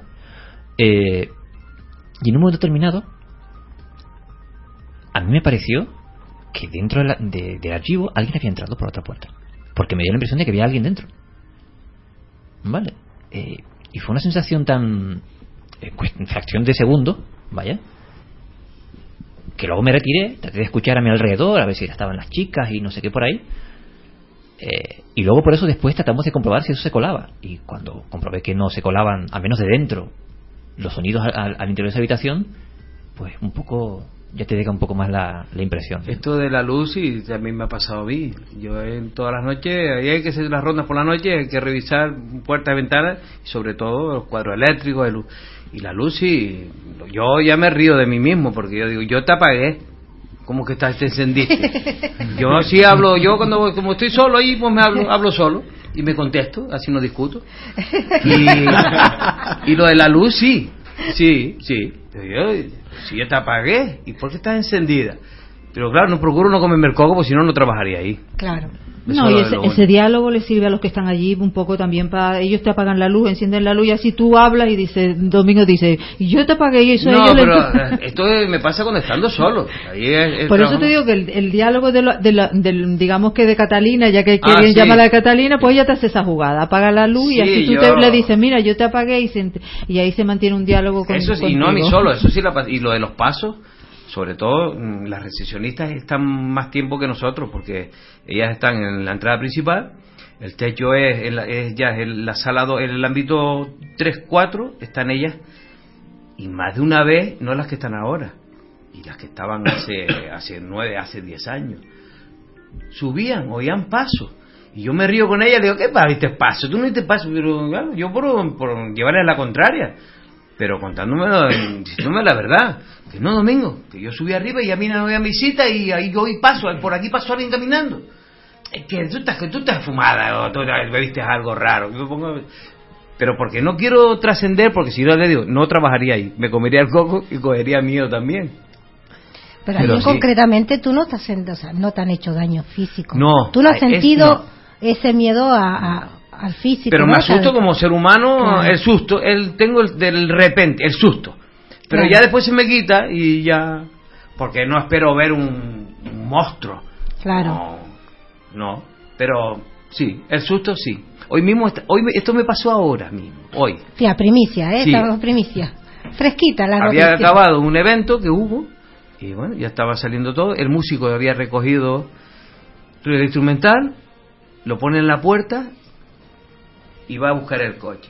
Y en un momento determinado, a mí me pareció que dentro del archivo alguien había entrado por otra puerta. Porque me dio la impresión de que había alguien dentro. ¿Vale? Y fue una sensación tan... fracción de segundo, vaya, que luego me retiré, traté de escuchar a mi alrededor, a ver si estaban las chicas y no sé qué por ahí. Y luego por eso después tratamos de comprobar si eso se colaba. Y cuando comprobé que no se colaban, al menos de dentro, los sonidos al interior de esa habitación, pues un poco... ya te deja un poco más la impresión. Esto de la luz sí también me ha pasado a mí. Yo en todas las noches, ahí hay que hacer las rondas por la noche, hay que revisar puertas, ventanas, y sobre todo los cuadros eléctricos de luz. Y la luz sí, yo ya me río de mí mismo porque yo digo, yo te apagué. ¿Cómo que te encendiste? Yo así hablo, yo cuando voy, como estoy solo ahí, pues me hablo solo y me contesto, así no discuto. Y lo de la luz sí. Si yo te apagué, ¿y por qué estás encendida? Pero claro, no procuro no comerme el coco, porque si no, no trabajaría ahí. Claro. Eso no, y ese diálogo le sirve a los que están allí un poco también para... Ellos te apagan la luz, encienden la luz y así tú hablas y dices... Domingo dice, yo te apagué y eso... No, pero esto me pasa cuando estando solo. Ahí es por trabajo. Eso te digo que el diálogo del digamos que de Catalina, ya que alguien llama a la Catalina, pues ella te hace esa jugada. Apaga la luz y así tú le dices, mira, yo te apagué y ahí se mantiene un diálogo con eso sí, contigo. Y no a mí solo, eso sí. Y lo de los pasos... Sobre todo, las recesionistas están más tiempo que nosotros porque ellas están en la entrada principal, el techo es la sala 2, el ámbito 3-4 están ellas, y más de una vez, no las que están ahora, y las que estaban hace 9, hace 10 años, subían, oían pasos. Y yo me río con ellas, le digo, ¿qué pasa? ¿Te paso? Tú no te paso, pero claro, yo por llevarles la contraria. Pero diciéndome la verdad, que no, Domingo, que yo subí arriba y a mí no me mi cita y ahí yo paso, por aquí pasó alguien caminando. Es que tú estás fumada o tú bebiste algo raro. Pero porque no quiero trascender, porque si no le digo, no trabajaría ahí, me comería el coco y cogería miedo también. Pero a mí sí. Concretamente tú no estás, o sea, no te han hecho daño físico. No. Tú no has sentido ese miedo al físico, pero me asusto como ser humano, claro. El susto, tengo del repente, el susto, pero claro. Ya después se me quita y ya, porque no espero ver un monstruo, claro, no, pero sí, el susto sí. Hoy mismo, esto me pasó ahora mismo, hoy. Tía, primicia, sí. Esta primicia, fresquita la noticia. Había acabado un evento que hubo y bueno, ya estaba saliendo todo, el músico había recogido el instrumental, lo pone en la puerta. Y va a buscar el coche.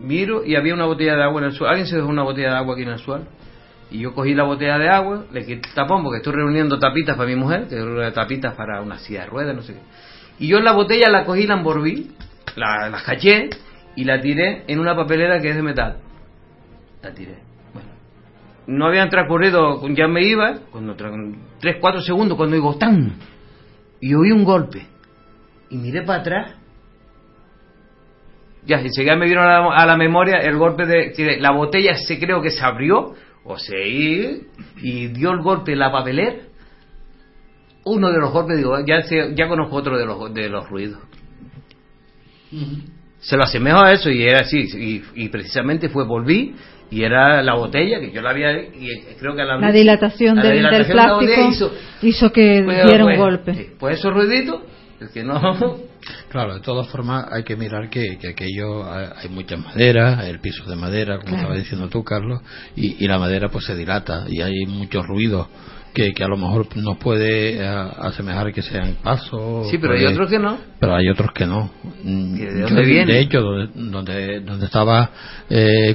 Miro y había una botella de agua en el suelo. Alguien se dejó una botella de agua aquí en el suelo. Y yo cogí la botella de agua, le quité el tapón porque estoy reuniendo tapitas para mi mujer, que tapitas para una silla de ruedas, no sé qué. Y yo la botella la cogí, la envolví, la caché y la tiré en una papelera que es de metal. La tiré. Bueno, no habían transcurrido, ya me iba, cuando 3-4 segundos, cuando digo ¡tan! Y oí un golpe. Y miré para atrás. Ya, enseguida me vino a la memoria el golpe de que la botella creo que se abrió o se y dio el golpe en la papelera. Uno de los golpes, digo, ya conozco otro de los ruidos. Uh-huh. Se lo asemejo a eso y era así y precisamente volví y era la botella que yo la había y creo que la dilatación del plástico hizo que diera un golpe. Pues esos ruiditos, el que no. Claro, de todas formas hay que mirar que aquello hay muchas maderas, el piso de madera, como estaba diciendo tú, Carlos, y la madera pues se dilata y hay muchos ruidos que a lo mejor nos puede asemejar que sean pasos. Sí, pero hay otros que no. Pero hay otros que no. ¿De dónde viene? De hecho, donde estaba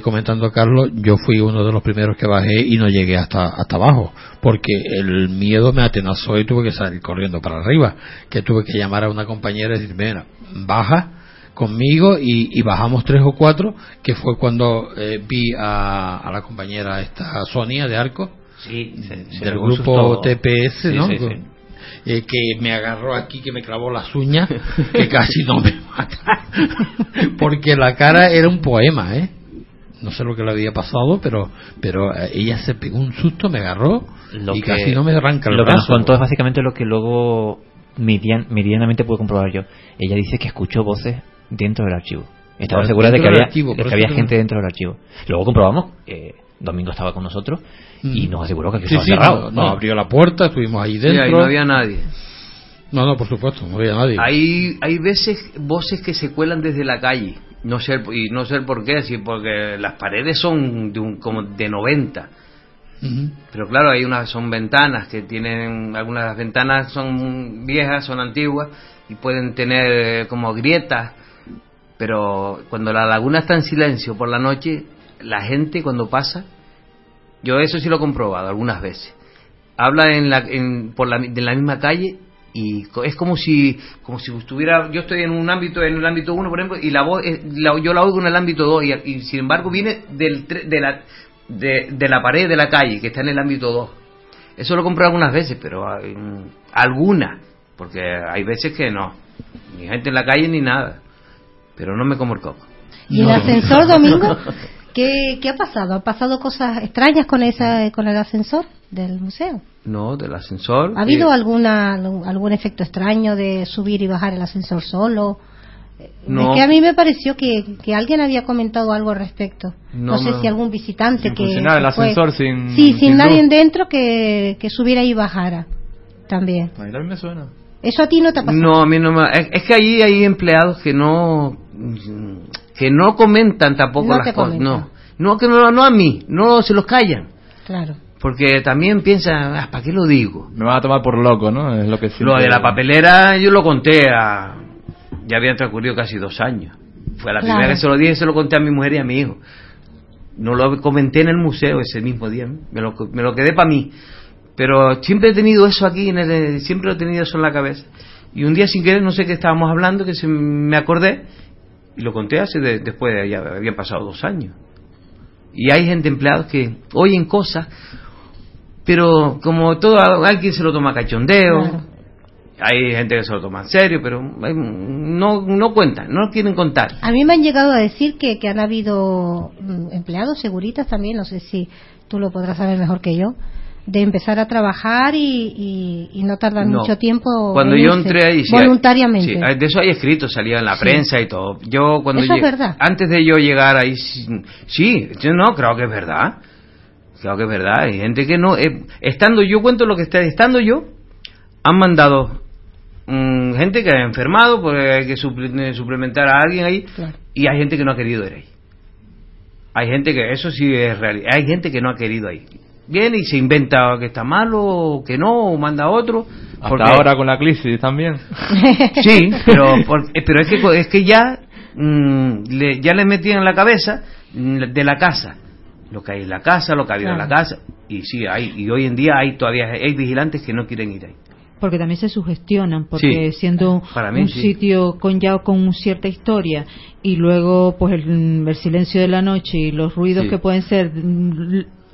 comentando Carlos, yo fui uno de los primeros que bajé y no llegué hasta abajo, porque el miedo me atenazó y tuve que salir corriendo para arriba, que tuve que llamar a una compañera y decir, mira, baja conmigo y bajamos 3 o 4, que fue cuando vi a la compañera esta Sonia de Arco. Sí, del grupo TPS, sí, ¿no? Sí, sí. Que me agarró aquí, que me clavó las uñas, que casi no me mata, porque la cara era un poema, ¿eh? No sé lo que le había pasado, pero ella se pegó un susto, me agarró y casi no me arranca el brazo. Lo que nos contó es básicamente lo que luego medianamente pude comprobar yo. Ella dice que escuchó voces dentro del archivo. Estaba segura de que había, archivo, de que había gente dentro del archivo. Luego comprobamos, Domingo estaba con nosotros y nos aseguró que aquí estaba cerrado. No, abrió la puerta, estuvimos ahí dentro. Sí, ahí no había nadie. No, no, por supuesto, no había nadie. Hay veces voces que se cuelan desde la calle, no sé por qué, sí, porque las paredes son como de 90. Pero claro, hay unas, son ventanas que tienen, algunas de las ventanas son viejas, son antiguas y pueden tener como grietas, pero cuando la laguna está en silencio por la noche, la gente cuando pasa, yo eso sí lo he comprobado algunas veces, habla en la misma calle y es como si estuviera, yo estoy en el ámbito 1 por ejemplo, y la voz yo la oigo en el ámbito 2 y sin embargo viene de la pared de la calle que está en el ámbito 2. Eso lo he comprado algunas veces, pero algunas, porque hay veces que no, ni gente en la calle ni nada, pero no me como el coco. ¿Y el ascensor, Domingo? ¿Qué ha pasado? ¿Han pasado cosas extrañas con el ascensor del museo? No, del ascensor. ¿Ha habido algún efecto extraño de subir y bajar el ascensor solo? No. Es que a mí me pareció que alguien había comentado algo al respecto. No sé si algún visitante sin que funcionar el ascensor sin nadie dentro que subiera y bajara también. A mí también me suena. ¿Eso a ti no te ha pasado? No, a mí no me... Es que ahí hay empleados que no comentan tampoco no las cosas. No a mí, no se los callan. Claro. Porque también piensan, ¿para qué lo digo? Me van a tomar por loco, ¿no? Es lo que siempre... Lo de la papelera yo lo conté a... Ya habían transcurrido casi 2 años. Fue la primera vez que se lo dije, se lo conté a mi mujer y a mi hijo. No lo comenté en el museo ese mismo día, ¿no? Me lo quedé para mí. Pero siempre he tenido eso aquí, siempre lo he tenido eso en la cabeza. Y un día sin querer, no sé qué estábamos hablando, que me acordé y lo conté después, ya habían pasado 2 años. Y hay gente, empleados, que oyen cosas, pero como todo, alguien se lo toma cachondeo. Claro. Hay gente que se lo toma en serio, pero no cuentan, no quieren contar. A mí me han llegado a decir que han habido empleados, seguritas también, no sé si tú lo podrás saber mejor que yo, de empezar a trabajar y no tardan mucho tiempo. Cuando yo entré ahí, voluntariamente. Sí, de eso hay escrito, salía en la prensa y todo. Eso es verdad. Antes de yo llegar ahí, sí, yo no, creo que es verdad. Creo que es verdad. Hay gente que no. Estando yo, han mandado gente que ha enfermado porque hay que suplementar a alguien ahí, claro. Y hay gente que no ha querido ir ahí. Hay gente que, eso sí es real, hay gente que no ha querido ahí. Viene y se inventa que está malo, que no, o manda a otro. Hasta ahora con la crisis también. Sí, pero es que ya le metían en la cabeza de la casa. Lo que hay en la casa, lo que ha habido en la casa. Y sí, y hoy en día hay vigilantes que no quieren ir ahí. Porque también se sugestionan, porque siendo un sitio con cierta historia y luego pues el silencio de la noche y los ruidos que pueden ser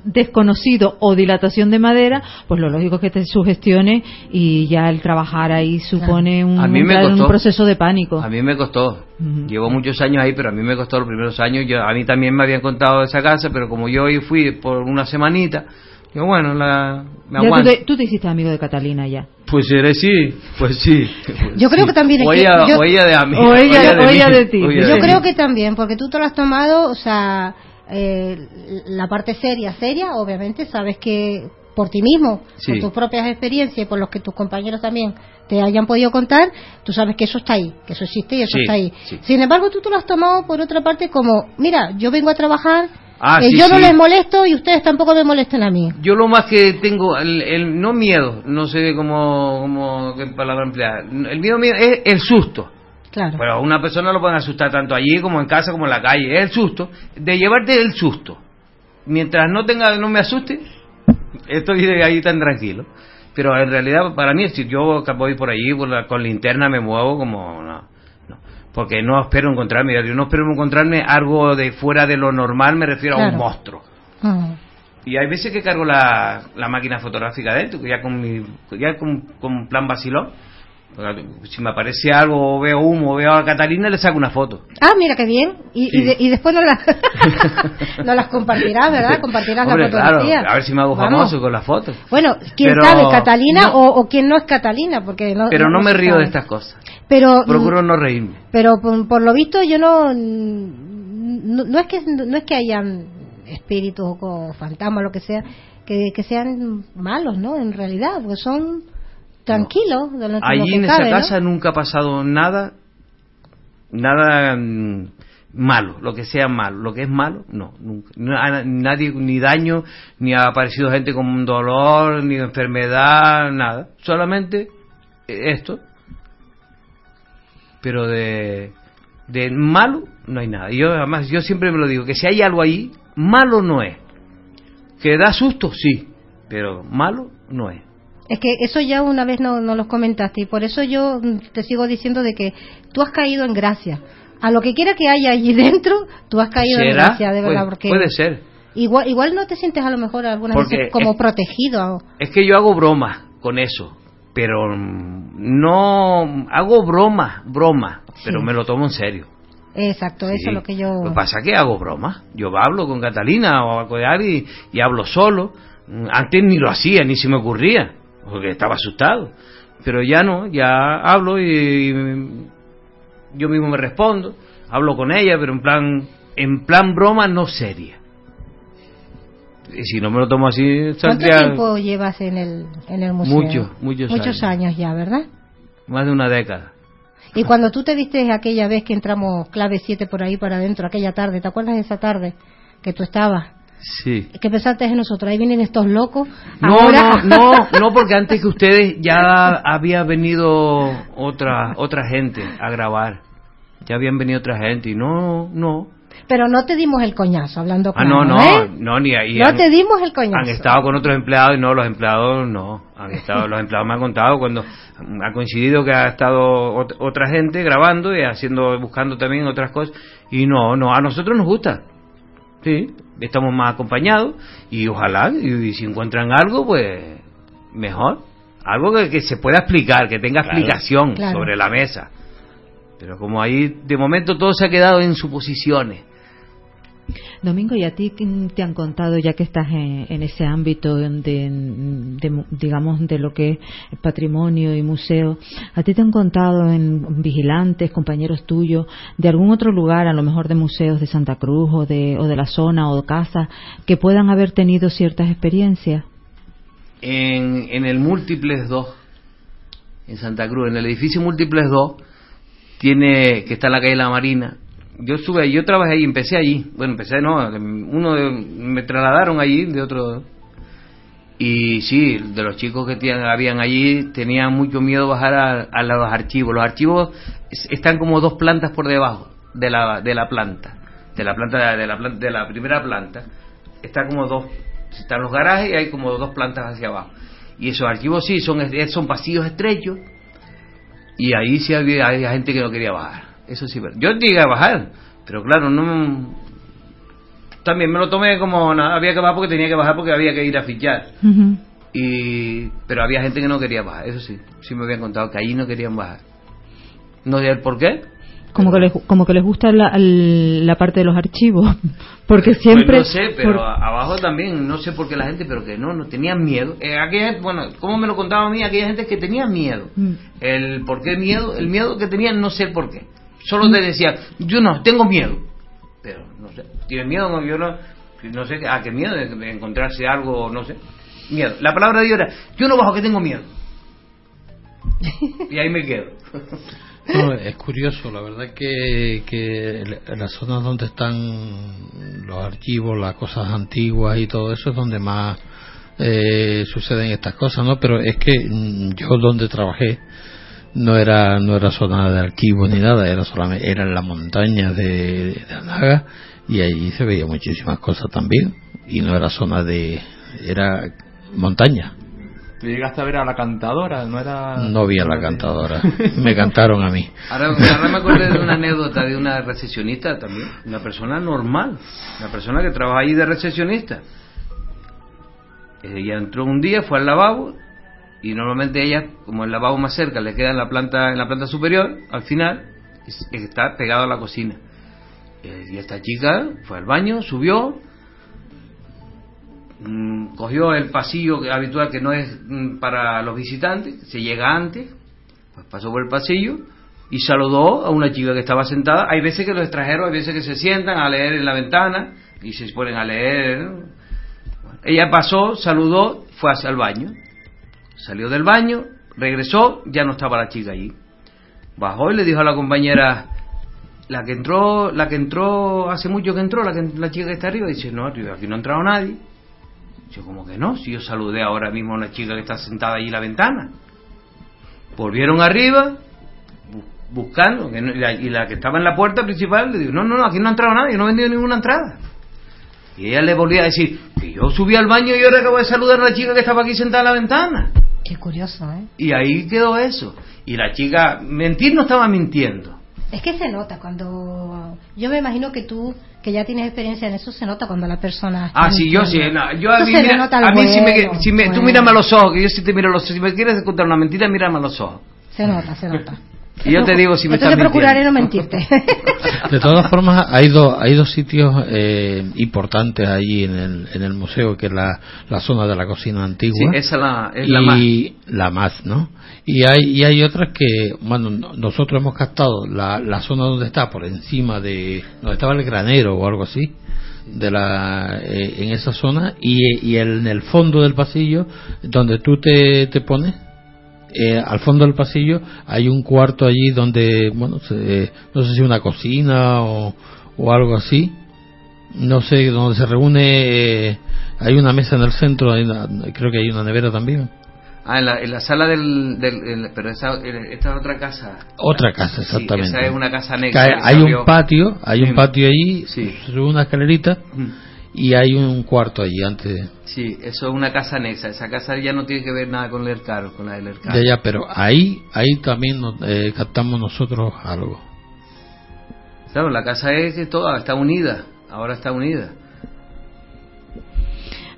desconocidos o dilatación de madera, pues lo lógico es que te sugestiones y ya el trabajar ahí supone un proceso de pánico. A mí me costó, llevo muchos años ahí, pero a mí me costó los primeros años. A mí también me habían contado de esa casa, pero como yo hoy fui por una semanita... Yo, bueno, me aguanto. ¿Tú te hiciste amigo de Catalina ya? Pues sí. Yo creo que también... O ella de amiga. O ella de ti. Yo creo que también, porque tú te lo has tomado, o sea, la parte seria, obviamente, sabes que por ti mismo, por tus propias experiencias y por los que tus compañeros también te hayan podido contar, tú sabes que eso está ahí, que eso existe y eso está ahí. Sí. Sin embargo, tú te lo has tomado, por otra parte, como, mira, yo vengo a trabajar... yo no les molesto y ustedes tampoco me molestan a mí. Yo lo más que tengo, no miedo, no sé cómo qué palabra emplear. El miedo mío es el susto. Claro. Pero a una persona lo pueden asustar tanto allí como en casa como en la calle. Es el susto de llevarte el susto. Mientras no me asuste, estoy de ahí tan tranquilo. Pero en realidad para mí, si yo voy por allí con linterna me muevo como... Porque no espero encontrarme algo de fuera de lo normal, me refiero a un monstruo. Y hay veces que cargo la máquina fotográfica dentro, ya con plan vacilón, Porque si me aparece algo, o veo humo, o veo a Catalina, le saco una foto. Ah, mira qué bien. Y, sí. y después no las compartirás, ¿verdad? Compartirás la fotografía. Claro, a ver si me hago famoso con las fotos. Bueno, quién sabe, Catalina no, o quién no es Catalina, porque no. Pero no me río de estas cosas. Pero procuro no reírme. Pero por lo visto yo no es que hayan espíritus o fantasmas, lo que sea, que sean malos, ¿no? En realidad, porque son tranquilos. No. Allí en esa casa, ¿no?, nunca ha pasado nada malo, lo que sea malo, lo que es malo, no, nunca, nadie, ni daño, ni ha aparecido gente con dolor, ni enfermedad, nada, solamente esto, pero de malo no hay nada. Yo además, yo siempre me lo digo, que si hay algo ahí, malo no es, que da susto, sí, pero malo no es. Es que eso ya una vez no los comentaste, y por eso yo te sigo diciendo de que tú has caído en gracia. A lo que quiera que haya allí dentro, tú has caído en gracia, de verdad. Porque puede ser. Igual no te sientes a lo mejor algunas veces como protegido. Es que yo hago bromas con eso, pero no hago bromas, sí, pero me lo tomo en serio. Exacto, sí. Eso es lo que yo... Lo que pasa es que hago bromas. Yo hablo con Catalina o con Ari y hablo solo. Antes ni lo hacía, ni se me ocurría, porque estaba asustado, pero ya no, ya hablo y yo mismo me respondo, hablo con ella, pero en plan broma, no seria. Y si no me lo tomo así... ¿Cuánto tiempo llevas en el museo? Muchos años ya, ¿verdad? Más de una década. Y cuando tú te viste aquella vez que entramos Clave 7 por ahí para adentro, aquella tarde, ¿te acuerdas de esa tarde que tú estabas? Sí. ¿Qué pensaste de nosotros? Ahí vienen estos locos. Ahora... No, porque antes que ustedes ya había venido otra gente a grabar. Ya habían venido otra gente y no. Pero no te dimos el coñazo, hablando con... No, ni ahí. No te dimos el coñazo. Han estado con otros empleados y los empleados me han contado cuando ha coincidido que ha estado otra gente grabando y buscando también otras cosas y no, a nosotros nos gusta. Sí, estamos más acompañados y ojalá, y si encuentran algo, pues mejor, algo que se pueda explicar, que tenga explicación sobre la mesa, pero como ahí de momento todo se ha quedado en suposiciones. Domingo, ¿y a ti te han contado, ya que estás en ese ámbito de digamos de lo que es patrimonio y museo, a ti te han contado vigilantes, compañeros tuyos, de algún otro lugar, a lo mejor de museos de Santa Cruz o de la zona o casas, que puedan haber tenido ciertas experiencias? En el Múltiples 2, en Santa Cruz, en el edificio Múltiples 2, que está en la calle La Marina. Yo estuve ahí, yo trabajé ahí, empecé allí. Bueno, me trasladaron allí de otro. Y sí, de los chicos que habían allí, tenían mucho miedo bajar a los archivos. Los archivos están como dos plantas por debajo de la primera planta. Está como dos, están los garajes y hay como dos plantas hacia abajo. Y esos archivos sí son pasillos estrechos. Y ahí sí había gente que no quería bajar. Eso sí, yo llegué a bajar, pero claro, no. También me lo tomé como había que bajar porque tenía que bajar porque había que ir a fichar. Uh-huh. Pero había gente que no quería bajar, eso sí. Sí me habían contado que ahí no querían bajar. No sé el por qué. Como que les gusta la parte de los archivos, porque siempre. Pues no sé, pero abajo también, no sé por qué la gente, pero que no tenían miedo. Como me lo contaba a mí, aquella gente que tenía miedo. Uh-huh. El por qué miedo, el miedo que tenían, no sé por qué. Solo te decía, yo no, tengo miedo. Pero, no sé, ¿tienes miedo? No, yo no sé, ¿a qué miedo? De encontrarse algo, no sé. Miedo. La palabra de Dios era, yo no bajo que tengo miedo. Y ahí me quedo. No, es curioso, la verdad que en las zonas donde están los archivos, las cosas antiguas y todo eso es donde más suceden estas cosas, ¿no? Pero es que yo donde trabajé, no era zona de archivos ni nada, era en la montaña de Anaga, y allí se veía muchísimas cosas también, y no era zona era montaña. ¿Te llegaste a ver a la cantadora? No vi a la cantadora, me cantaron a mí. Ahora me acuerdo de una anécdota de una recepcionista también, una persona normal, una persona que trabaja allí de recepcionista. Ella entró un día, fue al lavabo y normalmente ellas, como el lavabo más cerca le queda en la planta superior, al final está pegado a la cocina. Y esta chica fue al baño, subió, cogió el pasillo habitual que no es para los visitantes, se llega antes, pues pasó por el pasillo y saludó a una chica que estaba sentada. Hay veces que los extranjeros, hay veces que se sientan a leer en la ventana y se ponen a leer, ¿no? Bueno, ella pasó, saludó, fue hacia el baño, salió del baño, regresó, ya no estaba la chica allí. Bajó y le dijo a la compañera, la que entró hace mucho que entró, la chica que está arriba. Dice, no, aquí no ha entrado nadie. Yo, ¿cómo que no? Si yo saludé ahora mismo a una chica que está sentada allí en la ventana. Volvieron arriba buscando, y la que estaba en la puerta principal le dijo, no, aquí no ha entrado nadie, no ha vendido ninguna entrada. Y ella le volvía a decir, que yo subí al baño y ahora acabo de saludar a la chica que estaba aquí sentada en la ventana. Qué curioso, ¿eh? Y ahí quedó eso. Y la chica, mentir no estaba mintiendo. Es que se nota cuando... Yo me imagino que tú, que ya tienes experiencia en eso, se nota cuando la persona... Ah, sí, yo sí. No, yo a mí, mira, a mí si me, tú mírame a los ojos, que yo sí te miro a los ojos. Si me quieres contar una mentira, mírame a los ojos. Se nota. Y yo te digo si me estás mintiendo. Procuraré no mentirte. De todas formas, hay dos sitios importantes allí en el museo, que es la zona de la cocina antigua. Sí, esa es la más. Y la más, ¿no? Y hay otras que, bueno, nosotros hemos captado la zona donde está, por encima de donde estaba el granero o algo así, en esa zona, y en el fondo del pasillo, donde tú te pones. Al fondo del pasillo hay un cuarto allí donde, bueno, no sé si una cocina o algo así, no sé, donde se reúne, hay una mesa en el centro, creo que hay una nevera también. En la sala pero esta es otra casa. Otra casa, exactamente. Sí, esa es una casa negra. Hay un patio allí, sí. Sube una escalerita. Y hay un cuarto allí antes. Sí, eso es una casa anexa. Esa casa ya no tiene que ver nada con Lercaro, con la de Lercaro. Ya, pero ahí también captamos nosotros algo. Claro, la casa es toda, está unida. Ahora está unida.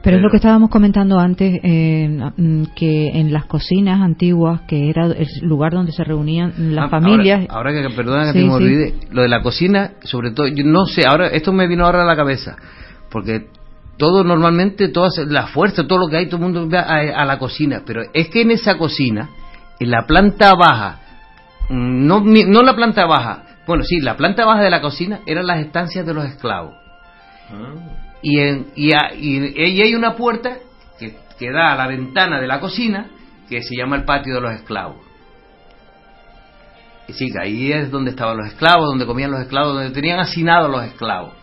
Pero es lo que estábamos comentando antes, que en las cocinas antiguas, que era el lugar donde se reunían las familias. Ahora que, perdona que me olvide, lo de la cocina, sobre todo, yo no sé, ahora esto me vino ahora a la cabeza. Porque todo normalmente, todas las fuerzas, todo lo que hay, todo el mundo va a la cocina. Pero es que en esa cocina, en la planta baja, no la planta baja, bueno, sí, la planta baja de la cocina eran las estancias de los esclavos. Y hay una puerta que da a la ventana de la cocina, que se llama el patio de los esclavos. Es decir, ahí es donde estaban los esclavos, donde comían los esclavos, donde tenían hacinados los esclavos.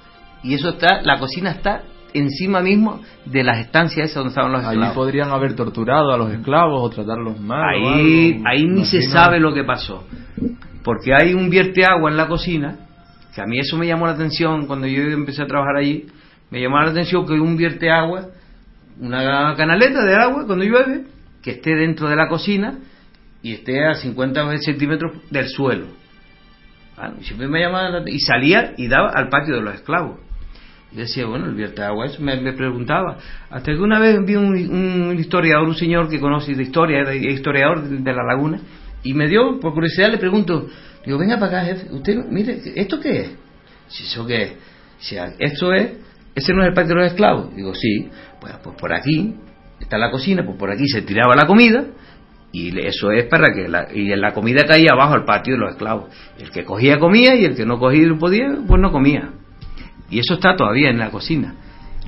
Y eso está, la cocina está encima mismo de las estancias esas donde estaban los esclavos. Ahí podrían haber torturado a los esclavos o tratarlos mal. Ahí ni se sabe lo que pasó. Porque hay un vierteagua en la cocina, que a mí eso me llamó la atención cuando yo empecé a trabajar allí. Me llamó la atención que un vierteagua, una canaleta de agua cuando llueve, que esté dentro de la cocina y esté a 50 centímetros del suelo. Bueno, siempre me llamaba la atención. Y salía y daba al patio de los esclavos. Y decía, bueno, el vierteagua, eso me preguntaba. Hasta que una vez vi un historiador, un señor que conoce de historia, era historiador de la laguna, y me dio, por curiosidad, le pregunto, digo, venga para acá, jefe, usted, mire, ¿esto qué es? Si eso qué es, si esto es, ese no es el patio de los esclavos. Digo, sí, pues por aquí está la cocina, pues por aquí se tiraba la comida, y eso es para que la comida caía abajo al patio de los esclavos. El que cogía comía, y el que no cogía podía, pues no comía. Y eso está todavía en la cocina.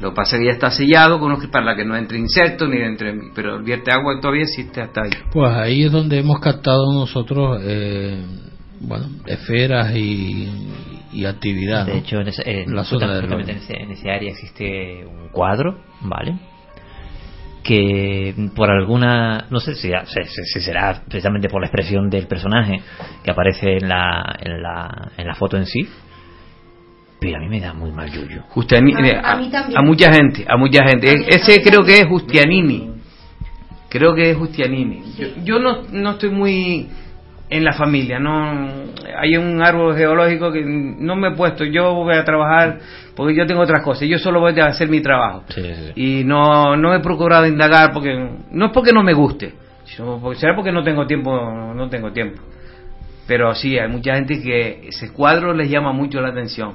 Lo que pasa es que ya está sellado para que no entre insectos ni entre, pero el vierteagua todavía existe hasta ahí. Pues ahí es donde hemos captado nosotros esferas y actividad, ¿no? De hecho, en esa área existe un cuadro, ¿vale? Que por alguna, no sé si será precisamente por la expresión del personaje que aparece en la foto en sí. Pero a mí me da muy mal yuyo. A mucha gente. Ese creo que es Justianini. Yo no estoy muy en la familia. No hay un árbol geológico que no me he puesto. Yo voy a trabajar porque yo tengo otras cosas. Yo solo voy a hacer mi trabajo. Sí. Y no he procurado indagar porque no es porque no me guste, Será porque no tengo tiempo. Pero sí, hay mucha gente que ese cuadro les llama mucho la atención.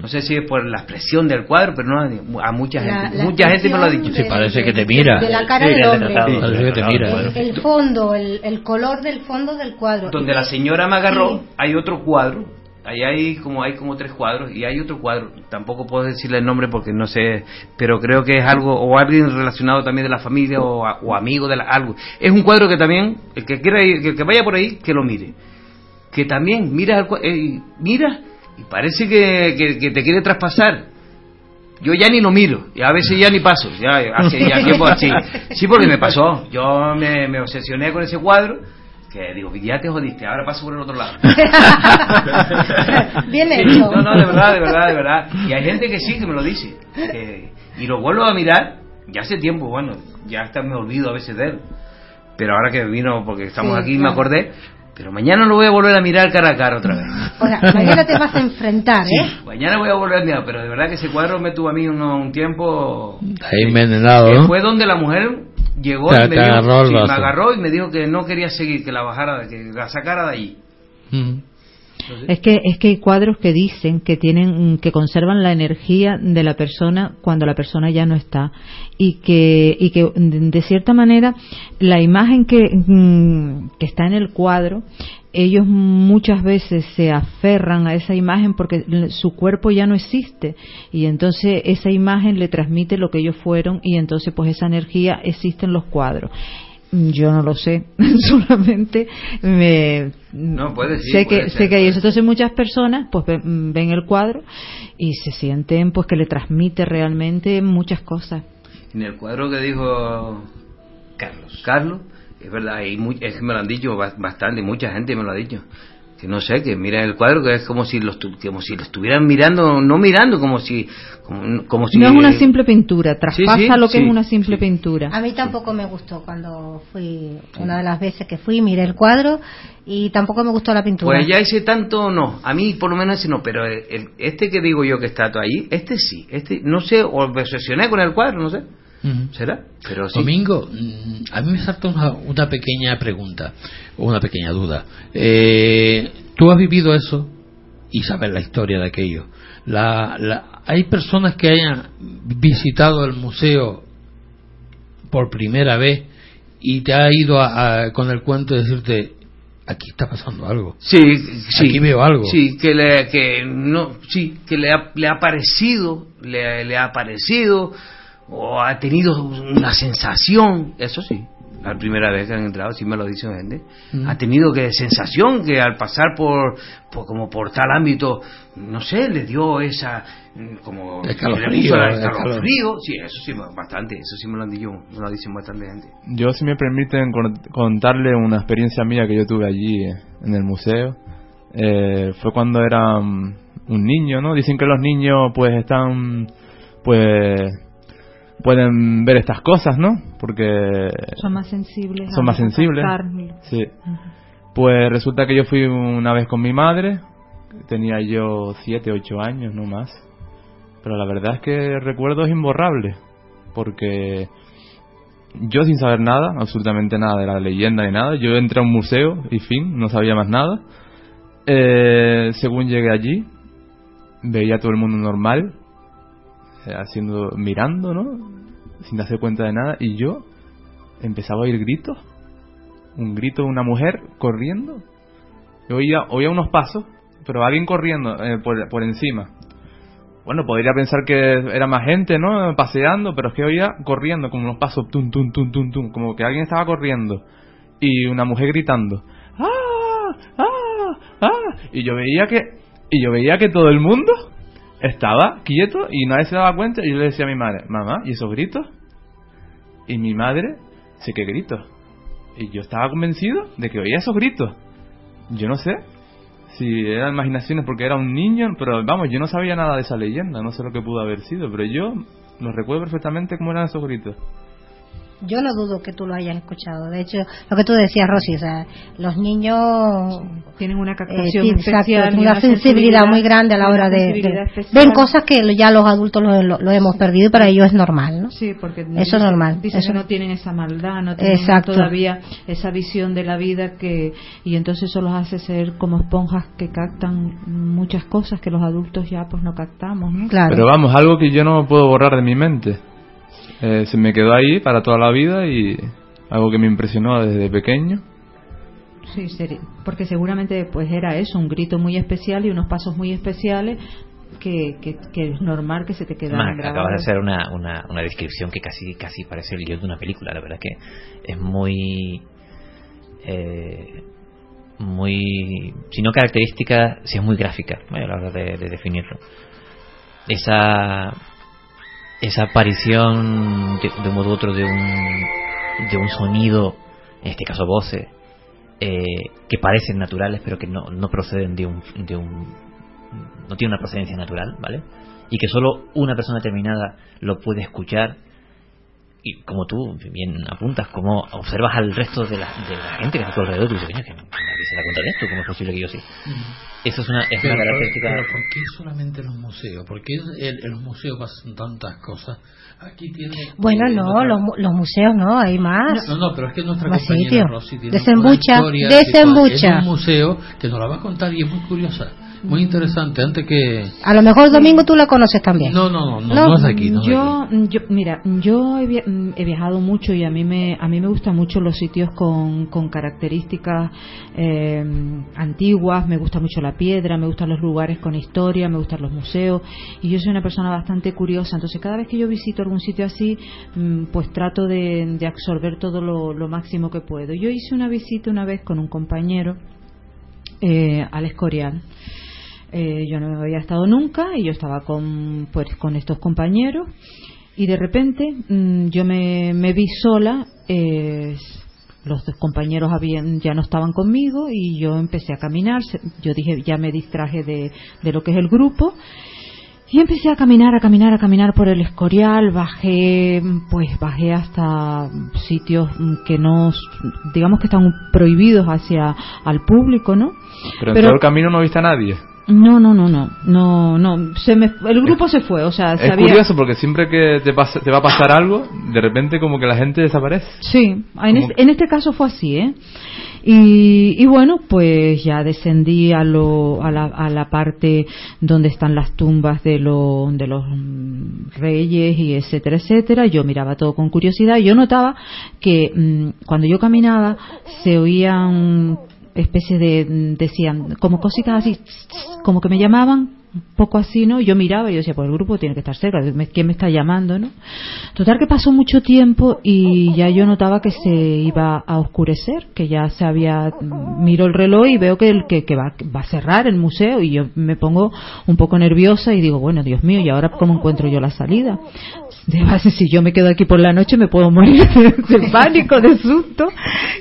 No sé si es por la expresión del cuadro, pero no a mucha gente. Mucha gente me lo ha dicho. Sí, parece que te mira. De la cara del hombre. Parece que te mira. El fondo, el color del fondo del cuadro. Donde la señora me agarró, sí. Hay otro cuadro. Ahí hay como tres cuadros y hay otro cuadro. Tampoco puedo decirle el nombre porque no sé, pero creo que es algo o alguien relacionado también de la familia o amigo de algo. Es un cuadro que también el que quiera, el que vaya por ahí, que lo mire. Que también mira. Y parece que te quiere traspasar. Yo ya ni lo miro, y a veces ya ni paso, ya tiempo así. Sí, porque me pasó. Yo me obsesioné con ese cuadro, que digo, ya te jodiste, ahora paso por el otro lado. Bien hecho. No, de verdad. Y hay gente que sí, que me lo dice. Y lo vuelvo a mirar, ya hace tiempo, bueno, ya hasta me olvido a veces de él. Pero ahora que vino, porque estamos aquí, me acordé. Pero mañana lo voy a volver a mirar cara a cara otra vez. Ahora, mañana te vas a enfrentar, ¿eh? Sí, mañana voy a volver a mirar, pero de verdad que ese cuadro me tuvo a mí un tiempo... Ahí envenenado, ¿no? Fue donde la mujer llegó y me agarró y me dijo que no quería seguir, que la bajara, que la sacara de allí. Uh-huh. Es que hay cuadros que dicen que tienen, que conservan la energía de la persona cuando la persona ya no está y que de cierta manera la imagen que está en el cuadro, ellos muchas veces se aferran a esa imagen porque su cuerpo ya no existe y entonces esa imagen le transmite lo que ellos fueron y entonces pues esa energía existe en los cuadros. Yo no lo sé, solamente sé que hay eso. Entonces muchas personas pues ven el cuadro y se sienten pues que le transmite realmente muchas cosas. En el cuadro que dijo Carlos, es verdad, es que me lo han dicho bastante, mucha gente me lo ha dicho. Que no sé, que miran el cuadro, que es como si lo estuvieran mirando, no mirando, como si... No es una simple pintura, traspasa es una simple pintura. A mí tampoco me gustó cuando fui, una de las veces que fui, miré el cuadro y tampoco me gustó la pintura. Pues ya ese tanto no, a mí por lo menos ese no, pero este que digo yo que está todo ahí, este sí, este no sé, o me obsesioné con el cuadro, no sé. Uh-huh. ¿Será? Pero sí. Domingo, a mí me salta una pequeña pregunta, una pequeña duda. Tú has vivido eso y sabes la historia de aquello. ¿Hay personas que hayan visitado el museo por primera vez y te ha ido con el cuento de decirte aquí está pasando algo? Sí. Aquí veo algo. Sí, que le ha parecido. O ha tenido una sensación, eso sí, la primera vez que han entrado, sí me lo dicen gente, ha tenido que sensación que al pasar por como por tal ámbito, no sé, le dio esa como escalofrío, sí, eso sí bastante, eso sí me lo dicen bastante gente. Yo, si me permiten contarle una experiencia mía que yo tuve allí en el museo, fue cuando era un niño, ¿no? Dicen que los niños pues están pueden ver estas cosas, ¿no? Porque son más sensibles. Sí. Pues resulta que yo fui una vez con mi madre, tenía yo 7, 8 años, no más. Pero la verdad es que el recuerdo es imborrable, porque yo sin saber nada, absolutamente nada de la leyenda ni nada, yo entré a un museo y fin, no sabía más nada. Según llegué allí, veía a todo el mundo normal, mirando, ¿no? Sin darse cuenta de nada, y yo empezaba a oír gritos, un grito de una mujer corriendo. Yo oía unos pasos, pero alguien corriendo por encima. Bueno, podría pensar que era más gente, ¿no? Paseando, pero es que oía corriendo, como unos pasos, tum, tum, tum, tum, tum, como que alguien estaba corriendo y una mujer gritando, ¡ah! ¡Ah! ¡Ah! Y yo veía que todo el mundo estaba quieto y nadie se daba cuenta, y yo le decía a mi madre, mamá, ¿y esos gritos? Y mi madre, sé que gritos. Y yo estaba convencido de que oía esos gritos. Yo no sé si eran imaginaciones porque era un niño, pero vamos, yo no sabía nada de esa leyenda, no sé lo que pudo haber sido, pero yo los recuerdo perfectamente cómo eran esos gritos. Yo no dudo que tú lo hayas escuchado. De hecho, lo que tú decías, Rosy, o sea, los niños tienen una captación especial, una sensibilidad muy grande a la hora de ven cosas que ya los adultos lo hemos perdido, y para ellos es normal, ¿no? Sí, porque eso es normal. Dicen eso. Que no tienen esa maldad, no tienen todavía esa visión de la vida que, y entonces eso los hace ser como esponjas que captan muchas cosas que los adultos ya pues no captamos, ¿no? Claro. Pero vamos, algo que yo no puedo borrar de mi mente. Se me quedó ahí para toda la vida y algo que me impresionó desde pequeño. Sí, porque seguramente pues era eso, un grito muy especial y unos pasos muy especiales que es normal que se te quedara grabado. Acabas de hacer una descripción que casi parece el guión de una película. La verdad que es muy muy, si no característica, si es muy gráfica a la hora de definirlo. Esa aparición de un modo u otro de un sonido, en este caso voces, que parecen naturales pero que no proceden no tiene una procedencia natural, ¿vale? Y que solo una persona determinada lo puede escuchar. Y como tú bien apuntas, como observas al resto de la gente que está a tu alrededor, tú dices, coño, que nadie se da cuenta de esto, ¿cómo es posible que yo sí? Eso es una característica. Pero ¿por qué solamente los museos? ¿Por qué en los museos pasan tantas cosas? Aquí tiene. Bueno, no, los museos no, hay más. No, pero es que nuestra compañera Rosy tiene desembucha. Es un museo que nos la va a contar y es muy curiosa. Muy interesante, antes que... A lo mejor Domingo tú la conoces también. No es aquí. Yo he viajado mucho y a mí me gustan mucho los sitios con características antiguas, me gusta mucho la piedra, me gustan los lugares con historia, me gustan los museos y yo soy una persona bastante curiosa, entonces cada vez que yo visito algún sitio así, pues trato de absorber todo lo máximo que puedo. Yo hice una visita una vez con un compañero al Escorial. Yo no había estado nunca y yo estaba con estos compañeros y de repente yo me vi sola. Los dos compañeros ya no estaban conmigo y yo empecé a caminar. Yo dije, ya me distraje de lo que es el grupo y empecé a caminar por el Escorial. Bajé hasta sitios que no, digamos que están prohibidos hacia al público, ¿no? Pero todo el camino no viste a nadie. No. El grupo se fue, o sea, es curioso porque siempre que te va a pasar algo, de repente como que la gente desaparece. Sí, en este caso fue así, ¿eh? Y bueno, pues ya descendí a la parte donde están las tumbas de los reyes y etcétera, etcétera. Yo miraba todo con curiosidad. Yo notaba que cuando yo caminaba se oían especies decían como cositas así, como que me llamaban un poco así, ¿no? Yo miraba y yo decía, pues el grupo tiene que estar cerca, ¿quién me está llamando, no? Total que pasó mucho tiempo y ya yo notaba que se iba a oscurecer, que ya se había, miro el reloj y veo que va a cerrar el museo y yo me pongo un poco nerviosa y digo, bueno, Dios mío, ¿y ahora cómo encuentro yo la salida? De base, si yo me quedo aquí por la noche me puedo morir de pánico, de susto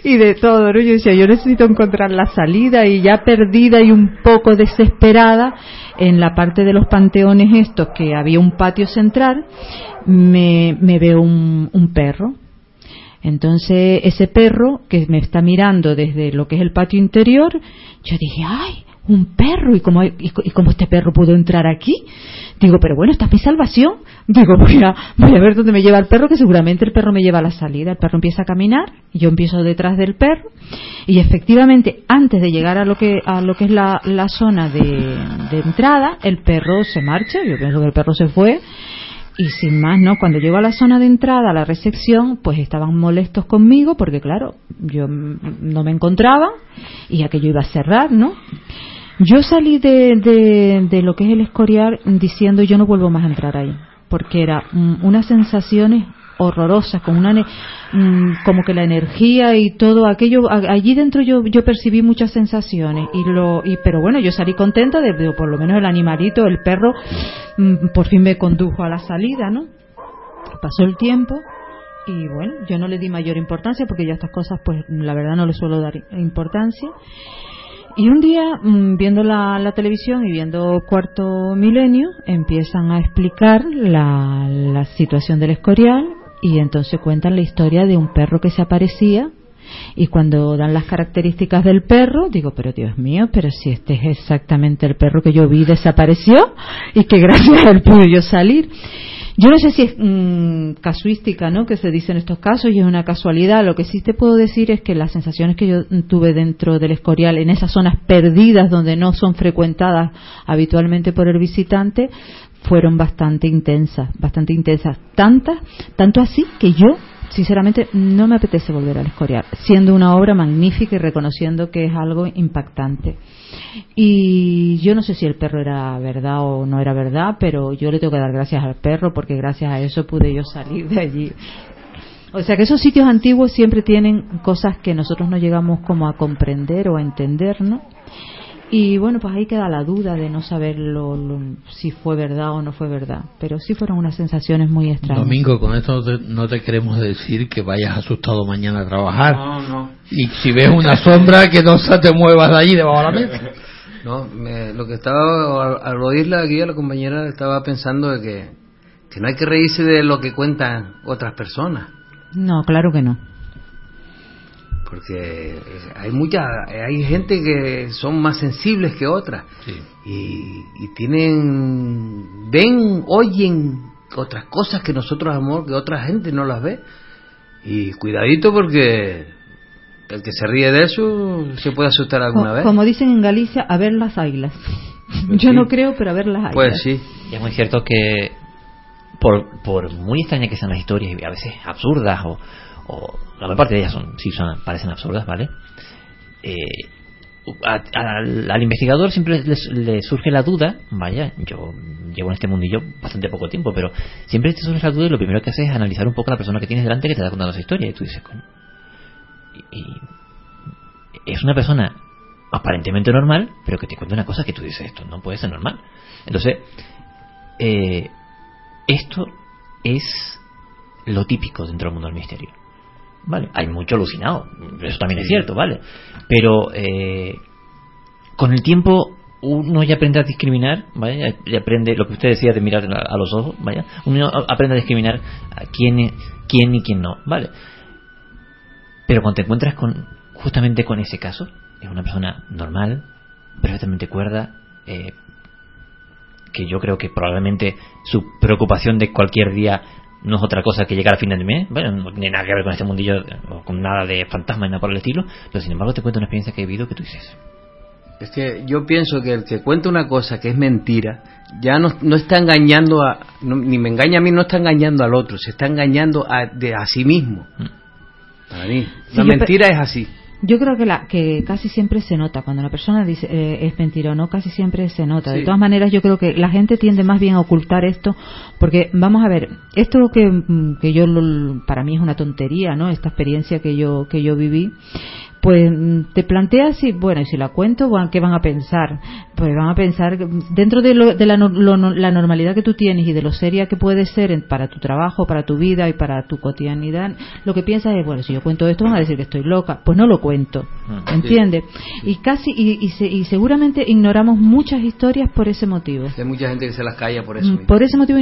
y de todo, ¿no? Yo decía, yo necesito encontrar la salida y ya perdida y un poco desesperada en la parte de los panteones estos que había un patio central, me veo un perro. Entonces ese perro que me está mirando desde lo que es el patio interior, yo dije, ¡ay! Un perro, ¿y cómo este perro pudo entrar aquí? Digo, pero bueno, esta es mi salvación. Digo, voy a ver dónde me lleva el perro, que seguramente el perro me lleva a la salida. El perro empieza a caminar, yo empiezo detrás del perro y efectivamente antes de llegar a lo que es la zona de entrada, el perro se marcha. Yo pienso que el perro se fue y sin más, ¿no? Cuando llego a la zona de entrada, a la recepción, pues estaban molestos conmigo porque claro, yo no me encontraba y aquello iba a cerrar, ¿no? Yo salí de lo que es el Escorial diciendo, yo no vuelvo más a entrar ahí, porque era unas sensaciones horrorosas, como que la energía y todo aquello allí dentro yo percibí muchas sensaciones pero bueno, yo salí contenta de por lo menos el animalito, el perro por fin me condujo a la salida, ¿no? Pasó el tiempo. Y bueno, yo no le di mayor importancia porque yo a estas cosas pues la verdad no le suelo dar importancia. Y un día, viendo la televisión y viendo Cuarto Milenio, empiezan a explicar la situación del Escorial y entonces cuentan la historia de un perro que se aparecía, y cuando dan las características del perro digo, pero Dios mío, pero si este es exactamente el perro que yo vi desapareció y que gracias a él pude yo salir. Yo no sé si es casuística, ¿no?, que se dice en estos casos, y es una casualidad. Lo que sí te puedo decir es que las sensaciones que yo tuve dentro del Escorial, en esas zonas perdidas donde no son frecuentadas habitualmente por el visitante, fueron bastante intensas, tanto así que yo sinceramente no me apetece volver al Escorial, siendo una obra magnífica y reconociendo que es algo impactante. Y yo no sé si el perro era verdad o no era verdad, pero yo le tengo que dar gracias al perro, porque gracias a eso pude yo salir de allí. O sea que esos sitios antiguos siempre tienen cosas que nosotros no llegamos como a comprender o a entender, ¿no? Y bueno, pues ahí queda la duda de no saber si fue verdad o no fue verdad. Pero sí fueron unas sensaciones muy extrañas. Domingo, con esto no te queremos decir que vayas asustado mañana a trabajar. No. Y si ves una sombra, que no se te muevas de allí debajo de la mesa. No, lo que estaba, al oírla aquí a la compañera, estaba pensando de que no hay que reírse de lo que cuentan otras personas. No, claro que no. Porque hay gente que son más sensibles que otras, sí. y oyen otras cosas que nosotros, amor, que otra gente no las ve, y cuidadito, porque el que se ríe de eso se puede asustar alguna vez. Como dicen en Galicia, a ver las águilas. Pues yo sí. No creo, pero a ver las águilas. Pues sí. Y es muy cierto que por muy extrañas que sean las historias, y a veces absurdas o la mayor parte de ellas parecen absurdas, ¿vale? Al investigador siempre le surge la duda. Vaya, yo llevo en este mundillo bastante poco tiempo, pero siempre te surge la duda, y lo primero que haces es analizar un poco la persona que tienes delante, que te está contando esa historia, y tú dices, coño, y es una persona aparentemente normal, pero que te cuenta una cosa que tú dices, esto no puede ser normal. Entonces, esto es lo típico dentro del mundo del misterio, ¿vale? Hay mucho alucinado, eso también es cierto, ¿vale? Pero con el tiempo uno ya aprende a discriminar, ¿vale? Ya aprende lo que usted decía de mirar a los ojos, ¿vale? Uno aprende a discriminar a quién y quién no, ¿vale? Pero cuando te encuentras justamente con ese caso, es una persona normal, perfectamente cuerda, que yo creo que probablemente su preocupación de cualquier día no es otra cosa que llegar a fin de mes. Bueno, no tiene nada que ver con este mundillo o con nada de fantasma ni nada por el estilo, pero sin embargo te cuento una experiencia que he vivido que tú dices, es que yo pienso que el que cuenta una cosa que es mentira ya no está engañando ni me engaña a mí, no está engañando al otro, se está engañando a sí mismo. Para mí la mentira es así. Yo creo que casi siempre se nota cuando una persona dice es mentira o no, casi siempre se nota. Sí. De todas maneras, yo creo que la gente tiende más bien a ocultar esto, porque vamos a ver, esto que yo, para mí es una tontería, ¿no? Esta experiencia que yo viví, pues te planteas si la cuento, ¿qué van a pensar? Pues van a pensar, dentro de la normalidad que tú tienes y de lo seria que puede ser para tu trabajo, para tu vida y para tu cotidianidad, lo que piensas es, si yo cuento esto van a decir que estoy loca, pues no lo cuento, ¿entiendes? Sí. Y seguramente ignoramos muchas historias por ese motivo. Hay mucha gente que se las calla por eso. Por ese motivo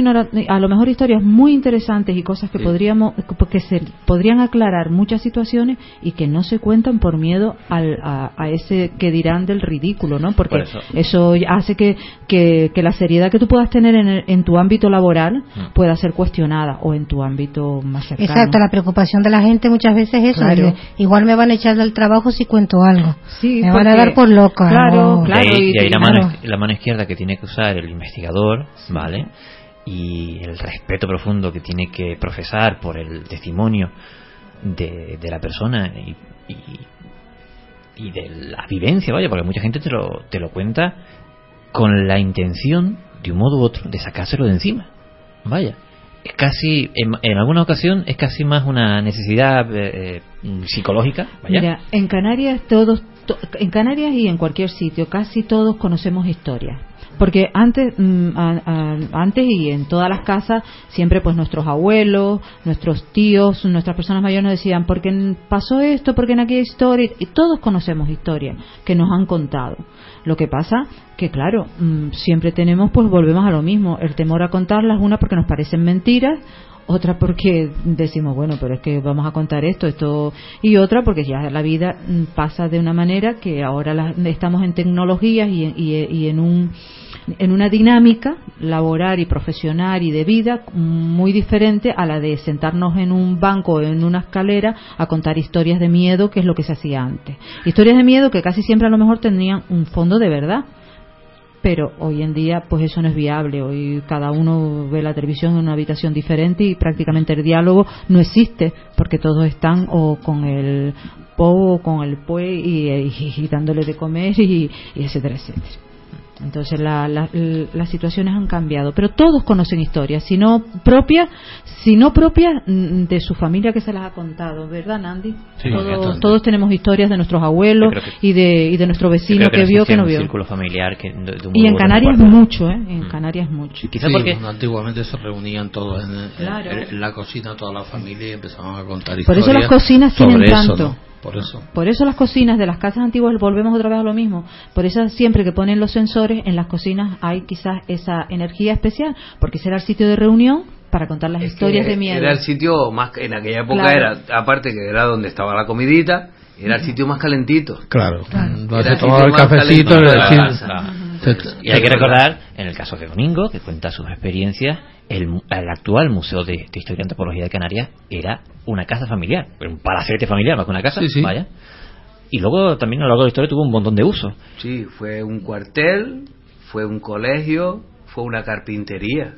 a lo mejor historias muy interesantes y cosas que podrían aclarar muchas situaciones y que no se cuentan por miedo a ese que dirán del ridículo, ¿no? Porque eso hace que la seriedad que tú puedas tener en tu ámbito laboral pueda ser cuestionada, o en tu ámbito más cercano. Exacto, la preocupación de la gente muchas veces es claro. Igual me van a echar del trabajo si cuento algo. Sí, me van a dar por loca. Claro, claro. Y ahí la mano izquierda que tiene que usar el investigador, ¿vale? Y el respeto profundo que tiene que profesar por el testimonio de la persona y de la vivencia, vaya, porque mucha gente te lo cuenta con la intención, de un modo u otro, de sacárselo de encima, vaya. Es casi, en alguna ocasión, es casi más una necesidad psicológica, vaya. Mira, en Canarias y en cualquier sitio, casi todos conocemos historias. Porque antes y en todas las casas siempre, pues nuestros abuelos, nuestros tíos, nuestras personas mayores nos decían, porque pasó esto, porque en aquella historia, y todos conocemos historias que nos han contado. Lo que pasa que claro, siempre volvemos a lo mismo, el temor a contarlas, una porque nos parecen mentiras, otra porque decimos, bueno, pero es que vamos a contar esto, y otra porque ya la vida pasa de una manera que ahora estamos en tecnologías y en una dinámica laboral y profesional y de vida muy diferente a la de sentarnos en un banco o en una escalera a contar historias de miedo, que es lo que se hacía antes. Historias de miedo que casi siempre a lo mejor tenían un fondo de verdad, pero hoy en día pues eso no es viable. Hoy cada uno ve la televisión en una habitación diferente y prácticamente el diálogo no existe, porque todos están o con el po o con el pue y dándole de comer y etcétera, etcétera. Entonces las situaciones han cambiado, pero todos conocen historias, si no propias de su familia que se las ha contado, ¿verdad, Nandi? Sí, todos tenemos historias de nuestros abuelos y de nuestro vecino que vio, que no vio. Círculo familiar y en Canarias mucho, en Canarias mucho. Y quizás sí, porque antiguamente se reunían todos en la cocina, toda la familia, y empezaban a contar historias. Por eso las cocinas tienen tanto. Eso, ¿no? Por eso las cocinas de las casas antiguas, volvemos otra vez a lo mismo, por eso siempre que ponen los sensores en las cocinas hay quizás esa energía especial, porque será el sitio de reunión para contar las historias de miedo. Era el sitio más, en aquella época, claro, era, aparte que era donde estaba la comidita, era el sitio más calentito. Claro. Donde se tomaba el cafecito en el cine. Y hay que recordar, en el caso de Domingo, que cuenta sus experiencias, el actual Museo de Historia y Antropología de Canarias era una casa familiar, un palacete familiar más que una casa, sí. Vaya. Y luego también a lo largo de la historia tuvo un montón de usos. Sí, fue un cuartel, fue un colegio, fue una carpintería.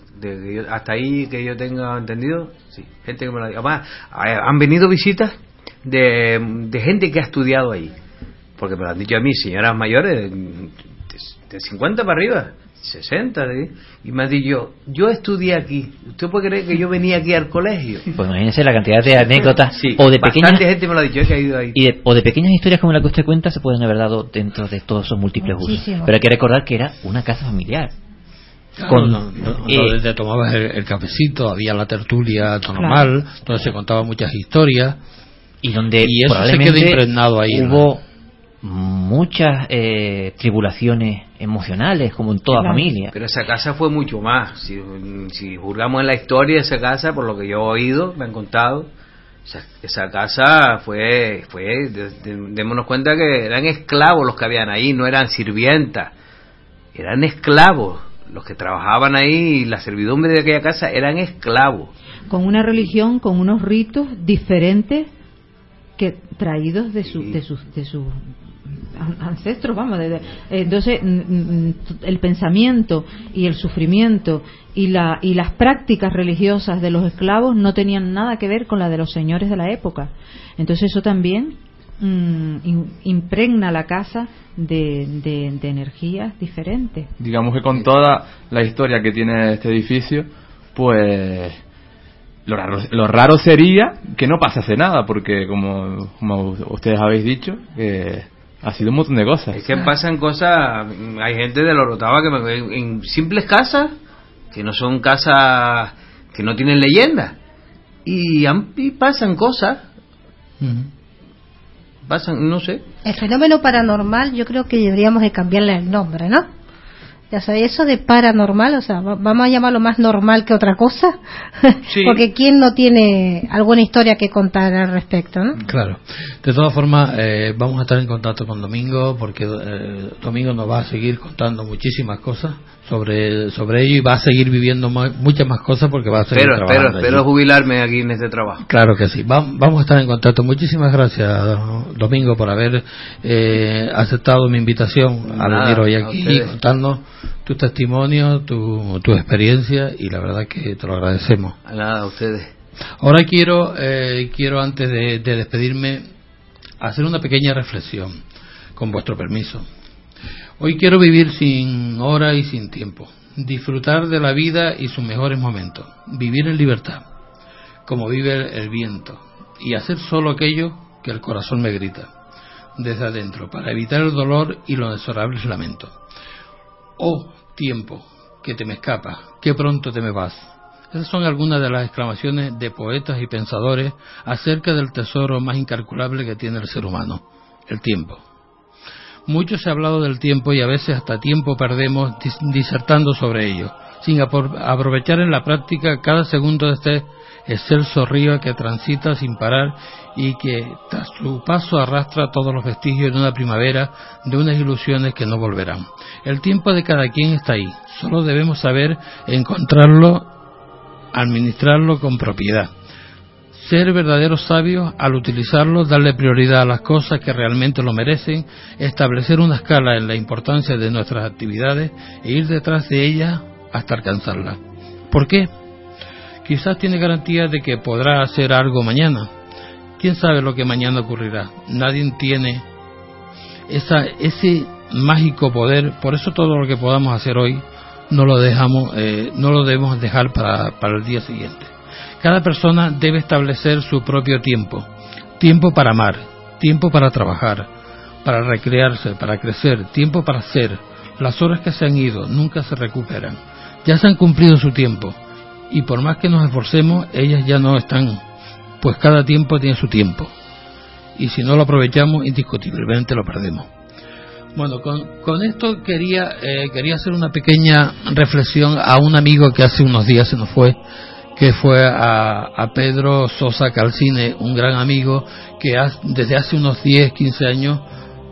Hasta ahí que yo tenga entendido, sí, gente que me lo diga. Además, han venido visitas de gente que ha estudiado ahí, porque me lo han dicho a mí, señoras mayores de 50 para arriba, 60, ¿sí? Y me ha dicho, yo estudié aquí, ¿usted puede creer que yo venía aquí al colegio? Pues imagínense la cantidad de anécdotas, sí, o de pequeñas, gente me lo ha dicho, que ha ido ahí. O de pequeñas historias como la que usted cuenta se pueden haber dado dentro de todos esos múltiples usos. Pero hay que recordar que era una casa familiar. Donde tomabas el cafecito, había la tertulia normal, claro, donde se contaban muchas historias y donde eso probablemente se quedó impregnado ahí, hubo muchas tribulaciones emocionales, como en toda, claro, familia. Pero esa casa fue mucho más. Si juzgamos en la historia de esa casa, por lo que yo he oído, me han contado, esa casa fue démonos cuenta que eran esclavos los que habían ahí, no eran sirvientas, eran esclavos los que trabajaban ahí, y la servidumbre de aquella casa eran esclavos. Con una religión, con unos ritos diferentes que traídos de sus ancestros, vamos. Entonces, el pensamiento y el sufrimiento y las prácticas religiosas de los esclavos no tenían nada que ver con la de los señores de la época. Entonces, eso también impregna la casa de energías diferentes. Digamos que con toda la historia que tiene este edificio, pues lo raro sería que no pasase nada, porque como ustedes habéis dicho, ha sido un montón de cosas. Es que pasan cosas, hay gente de La Orotava que en simples casas, que no son casas, que no tienen leyenda, y pasan cosas. No sé. El fenómeno paranormal, yo creo que deberíamos de cambiarle el nombre, ¿no? Ya sabéis, eso de paranormal, o sea, vamos a llamarlo más normal que otra cosa, sí. Porque quién no tiene alguna historia que contar al respecto, ¿no? Claro. De todas formas, vamos a estar en contacto con Domingo, porque Domingo nos va a seguir contando muchísimas cosas sobre ello, y va a seguir viviendo muchas más cosas, porque va a seguir trabajando. Espero jubilarme aquí en este trabajo. Claro que sí. Vamos a estar en contacto. Muchísimas gracias, Domingo, por haber aceptado mi invitación a venir hoy aquí y contarnos tu testimonio, tu experiencia, y la verdad que te lo agradecemos. A ustedes. Ahora quiero antes de despedirme hacer una pequeña reflexión, con vuestro permiso. Hoy quiero vivir sin hora y sin tiempo, disfrutar de la vida y sus mejores momentos, vivir en libertad, como vive el viento, y hacer solo aquello que el corazón me grita desde adentro, para evitar el dolor y los desorables lamentos. Oh, tiempo, que te me escapas, que pronto te me vas. Esas son algunas de las exclamaciones de poetas y pensadores acerca del tesoro más incalculable que tiene el ser humano, el tiempo. Mucho se ha hablado del tiempo, y a veces hasta tiempo perdemos disertando sobre ello, sin aprovechar en la práctica cada segundo de este excelso río que transita sin parar y que tras su paso arrastra todos los vestigios de una primavera, de unas ilusiones que no volverán. El tiempo de cada quien está ahí, solo debemos saber encontrarlo, administrarlo con propiedad. Ser verdaderos sabios al utilizarlo, darle prioridad a las cosas que realmente lo merecen, establecer una escala en la importancia de nuestras actividades e ir detrás de ellas hasta alcanzarla. ¿Por qué? Quizás tiene garantía de que podrá hacer algo mañana. ¿Quién sabe lo que mañana ocurrirá? Nadie tiene ese mágico poder, por eso todo lo que podamos hacer hoy no lo debemos dejar para el día siguiente. Cada persona debe establecer su propio tiempo. Tiempo para amar, tiempo para trabajar, para recrearse, para crecer, tiempo para hacer. Las horas que se han ido nunca se recuperan. Ya se han cumplido su tiempo. Y por más que nos esforcemos, ellas ya no están. Pues cada tiempo tiene su tiempo. Y si no lo aprovechamos, indiscutiblemente lo perdemos. Bueno, con esto quería hacer una pequeña reflexión a un amigo que hace unos días se nos fue, que fue a Pedro Sosa Calcine, un gran amigo que desde hace unos 10, 15 años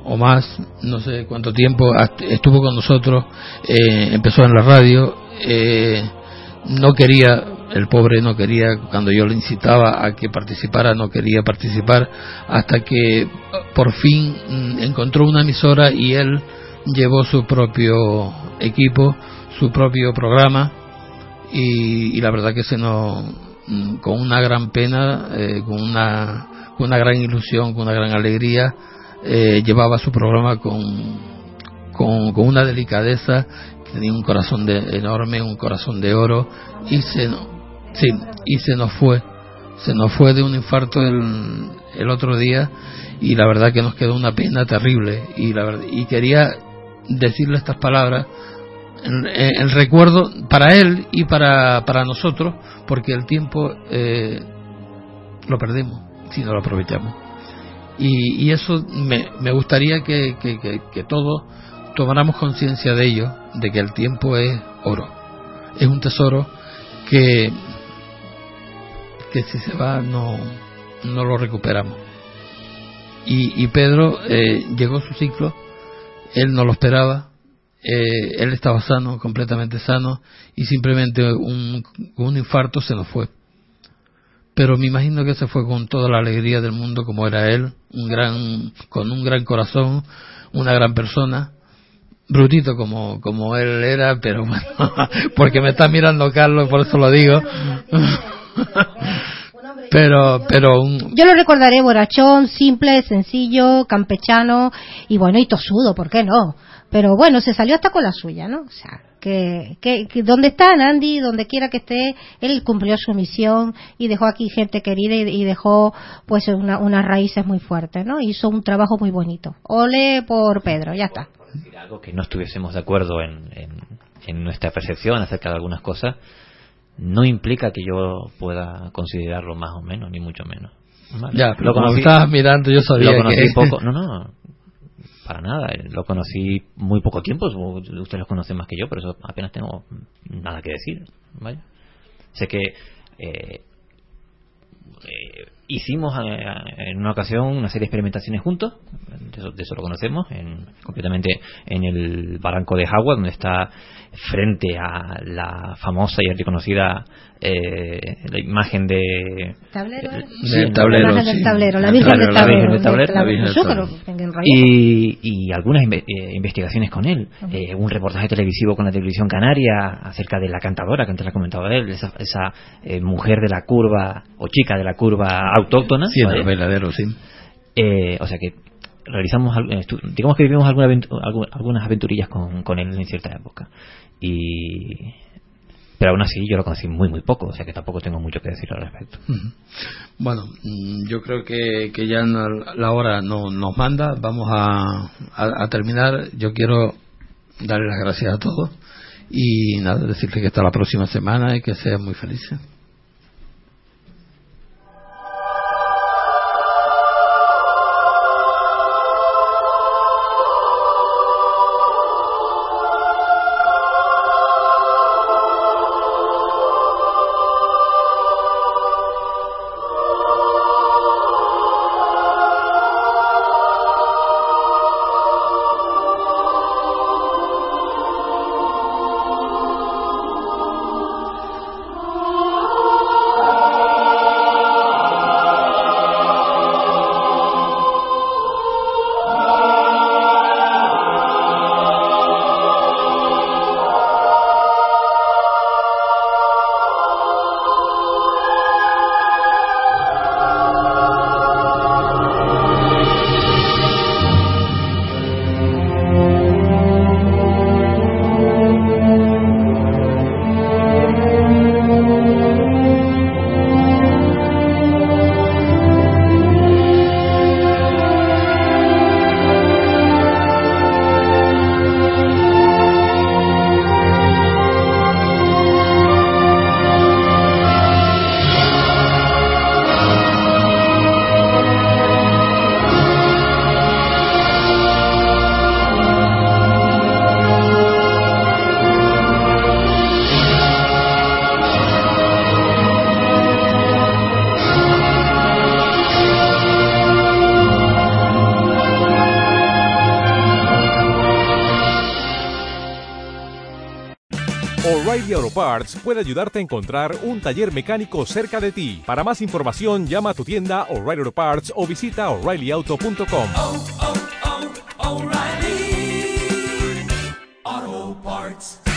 o más, no sé cuánto tiempo, estuvo con nosotros, empezó en la radio, el pobre no quería, cuando yo le incitaba a que participara, no quería participar, hasta que por fin encontró una emisora y él llevó su propio equipo, su propio programa. Y la verdad que se nos, con una gran pena, con una gran ilusión, con una gran alegría, llevaba su programa con una delicadeza, tenía un corazón enorme, un corazón de oro, y se nos fue de un infarto el otro día, y la verdad que nos quedó una pena terrible, y quería decirle estas palabras. El recuerdo para él y para nosotros, porque el tiempo lo perdemos si no lo aprovechamos, y eso me gustaría que todos tomáramos conciencia de ello, de que el tiempo es oro, es un tesoro que si se va no lo recuperamos, y Pedro llegó su ciclo, él no lo esperaba. Él estaba sano, completamente sano, y simplemente un infarto se lo fue, pero me imagino que se fue con toda la alegría del mundo, como era él, con un gran corazón, una gran persona, brutito como él era, pero bueno, porque me está mirando Carlos, por eso lo digo. Pero yo lo recordaré borrachón, simple, sencillo, campechano, y bueno, y tosudo, ¿por qué no? Pero bueno, se salió hasta con la suya, ¿no? O sea, que donde está Nandi, donde quiera que esté, él cumplió su misión y dejó aquí gente querida y dejó pues unas raíces muy fuertes, ¿no? Hizo un trabajo muy bonito. Ole por Pedro, ya está. Por decir algo que no estuviésemos de acuerdo en nuestra percepción acerca de algunas cosas, no implica que yo pueda considerarlo más o menos, ni mucho menos. ¿Vale? Ya, pero como estabas mirando, yo sabía que... Lo conocí poco, no, para nada. Lo conocí muy poco tiempo, ustedes los conocen más que yo, pero eso apenas tengo nada que decir. ¿Vale? Sé que hicimos en una ocasión una serie de experimentaciones juntos, de eso lo conocemos, concretamente en el Barranco de Jagua, donde está frente a la famosa y reconocida la imagen de Tablero, la Virgen de Tablero, y algunas investigaciones con él, un reportaje televisivo con la televisión canaria acerca de la cantadora que antes la comentaba él, esa mujer de la curva o chica de la curva autóctona, sí, ¿vale? Bailadero, sí. O sea que realizamos, digamos que vivimos algunas aventurillas con él en cierta época, pero aún así yo lo conocí muy muy poco, o sea que tampoco tengo mucho que decir al respecto. Bueno, yo creo que ya la hora nos manda, vamos a terminar. Yo quiero darle las gracias a todos y nada, decirles que hasta la próxima semana y que sean muy felices. O'Reilly Auto Parts puede ayudarte a encontrar un taller mecánico cerca de ti. Para más información, llama a tu tienda O'Reilly Auto Parts o visita O'ReillyAuto.com. Oh, oh, oh, O'Reilly Auto Parts.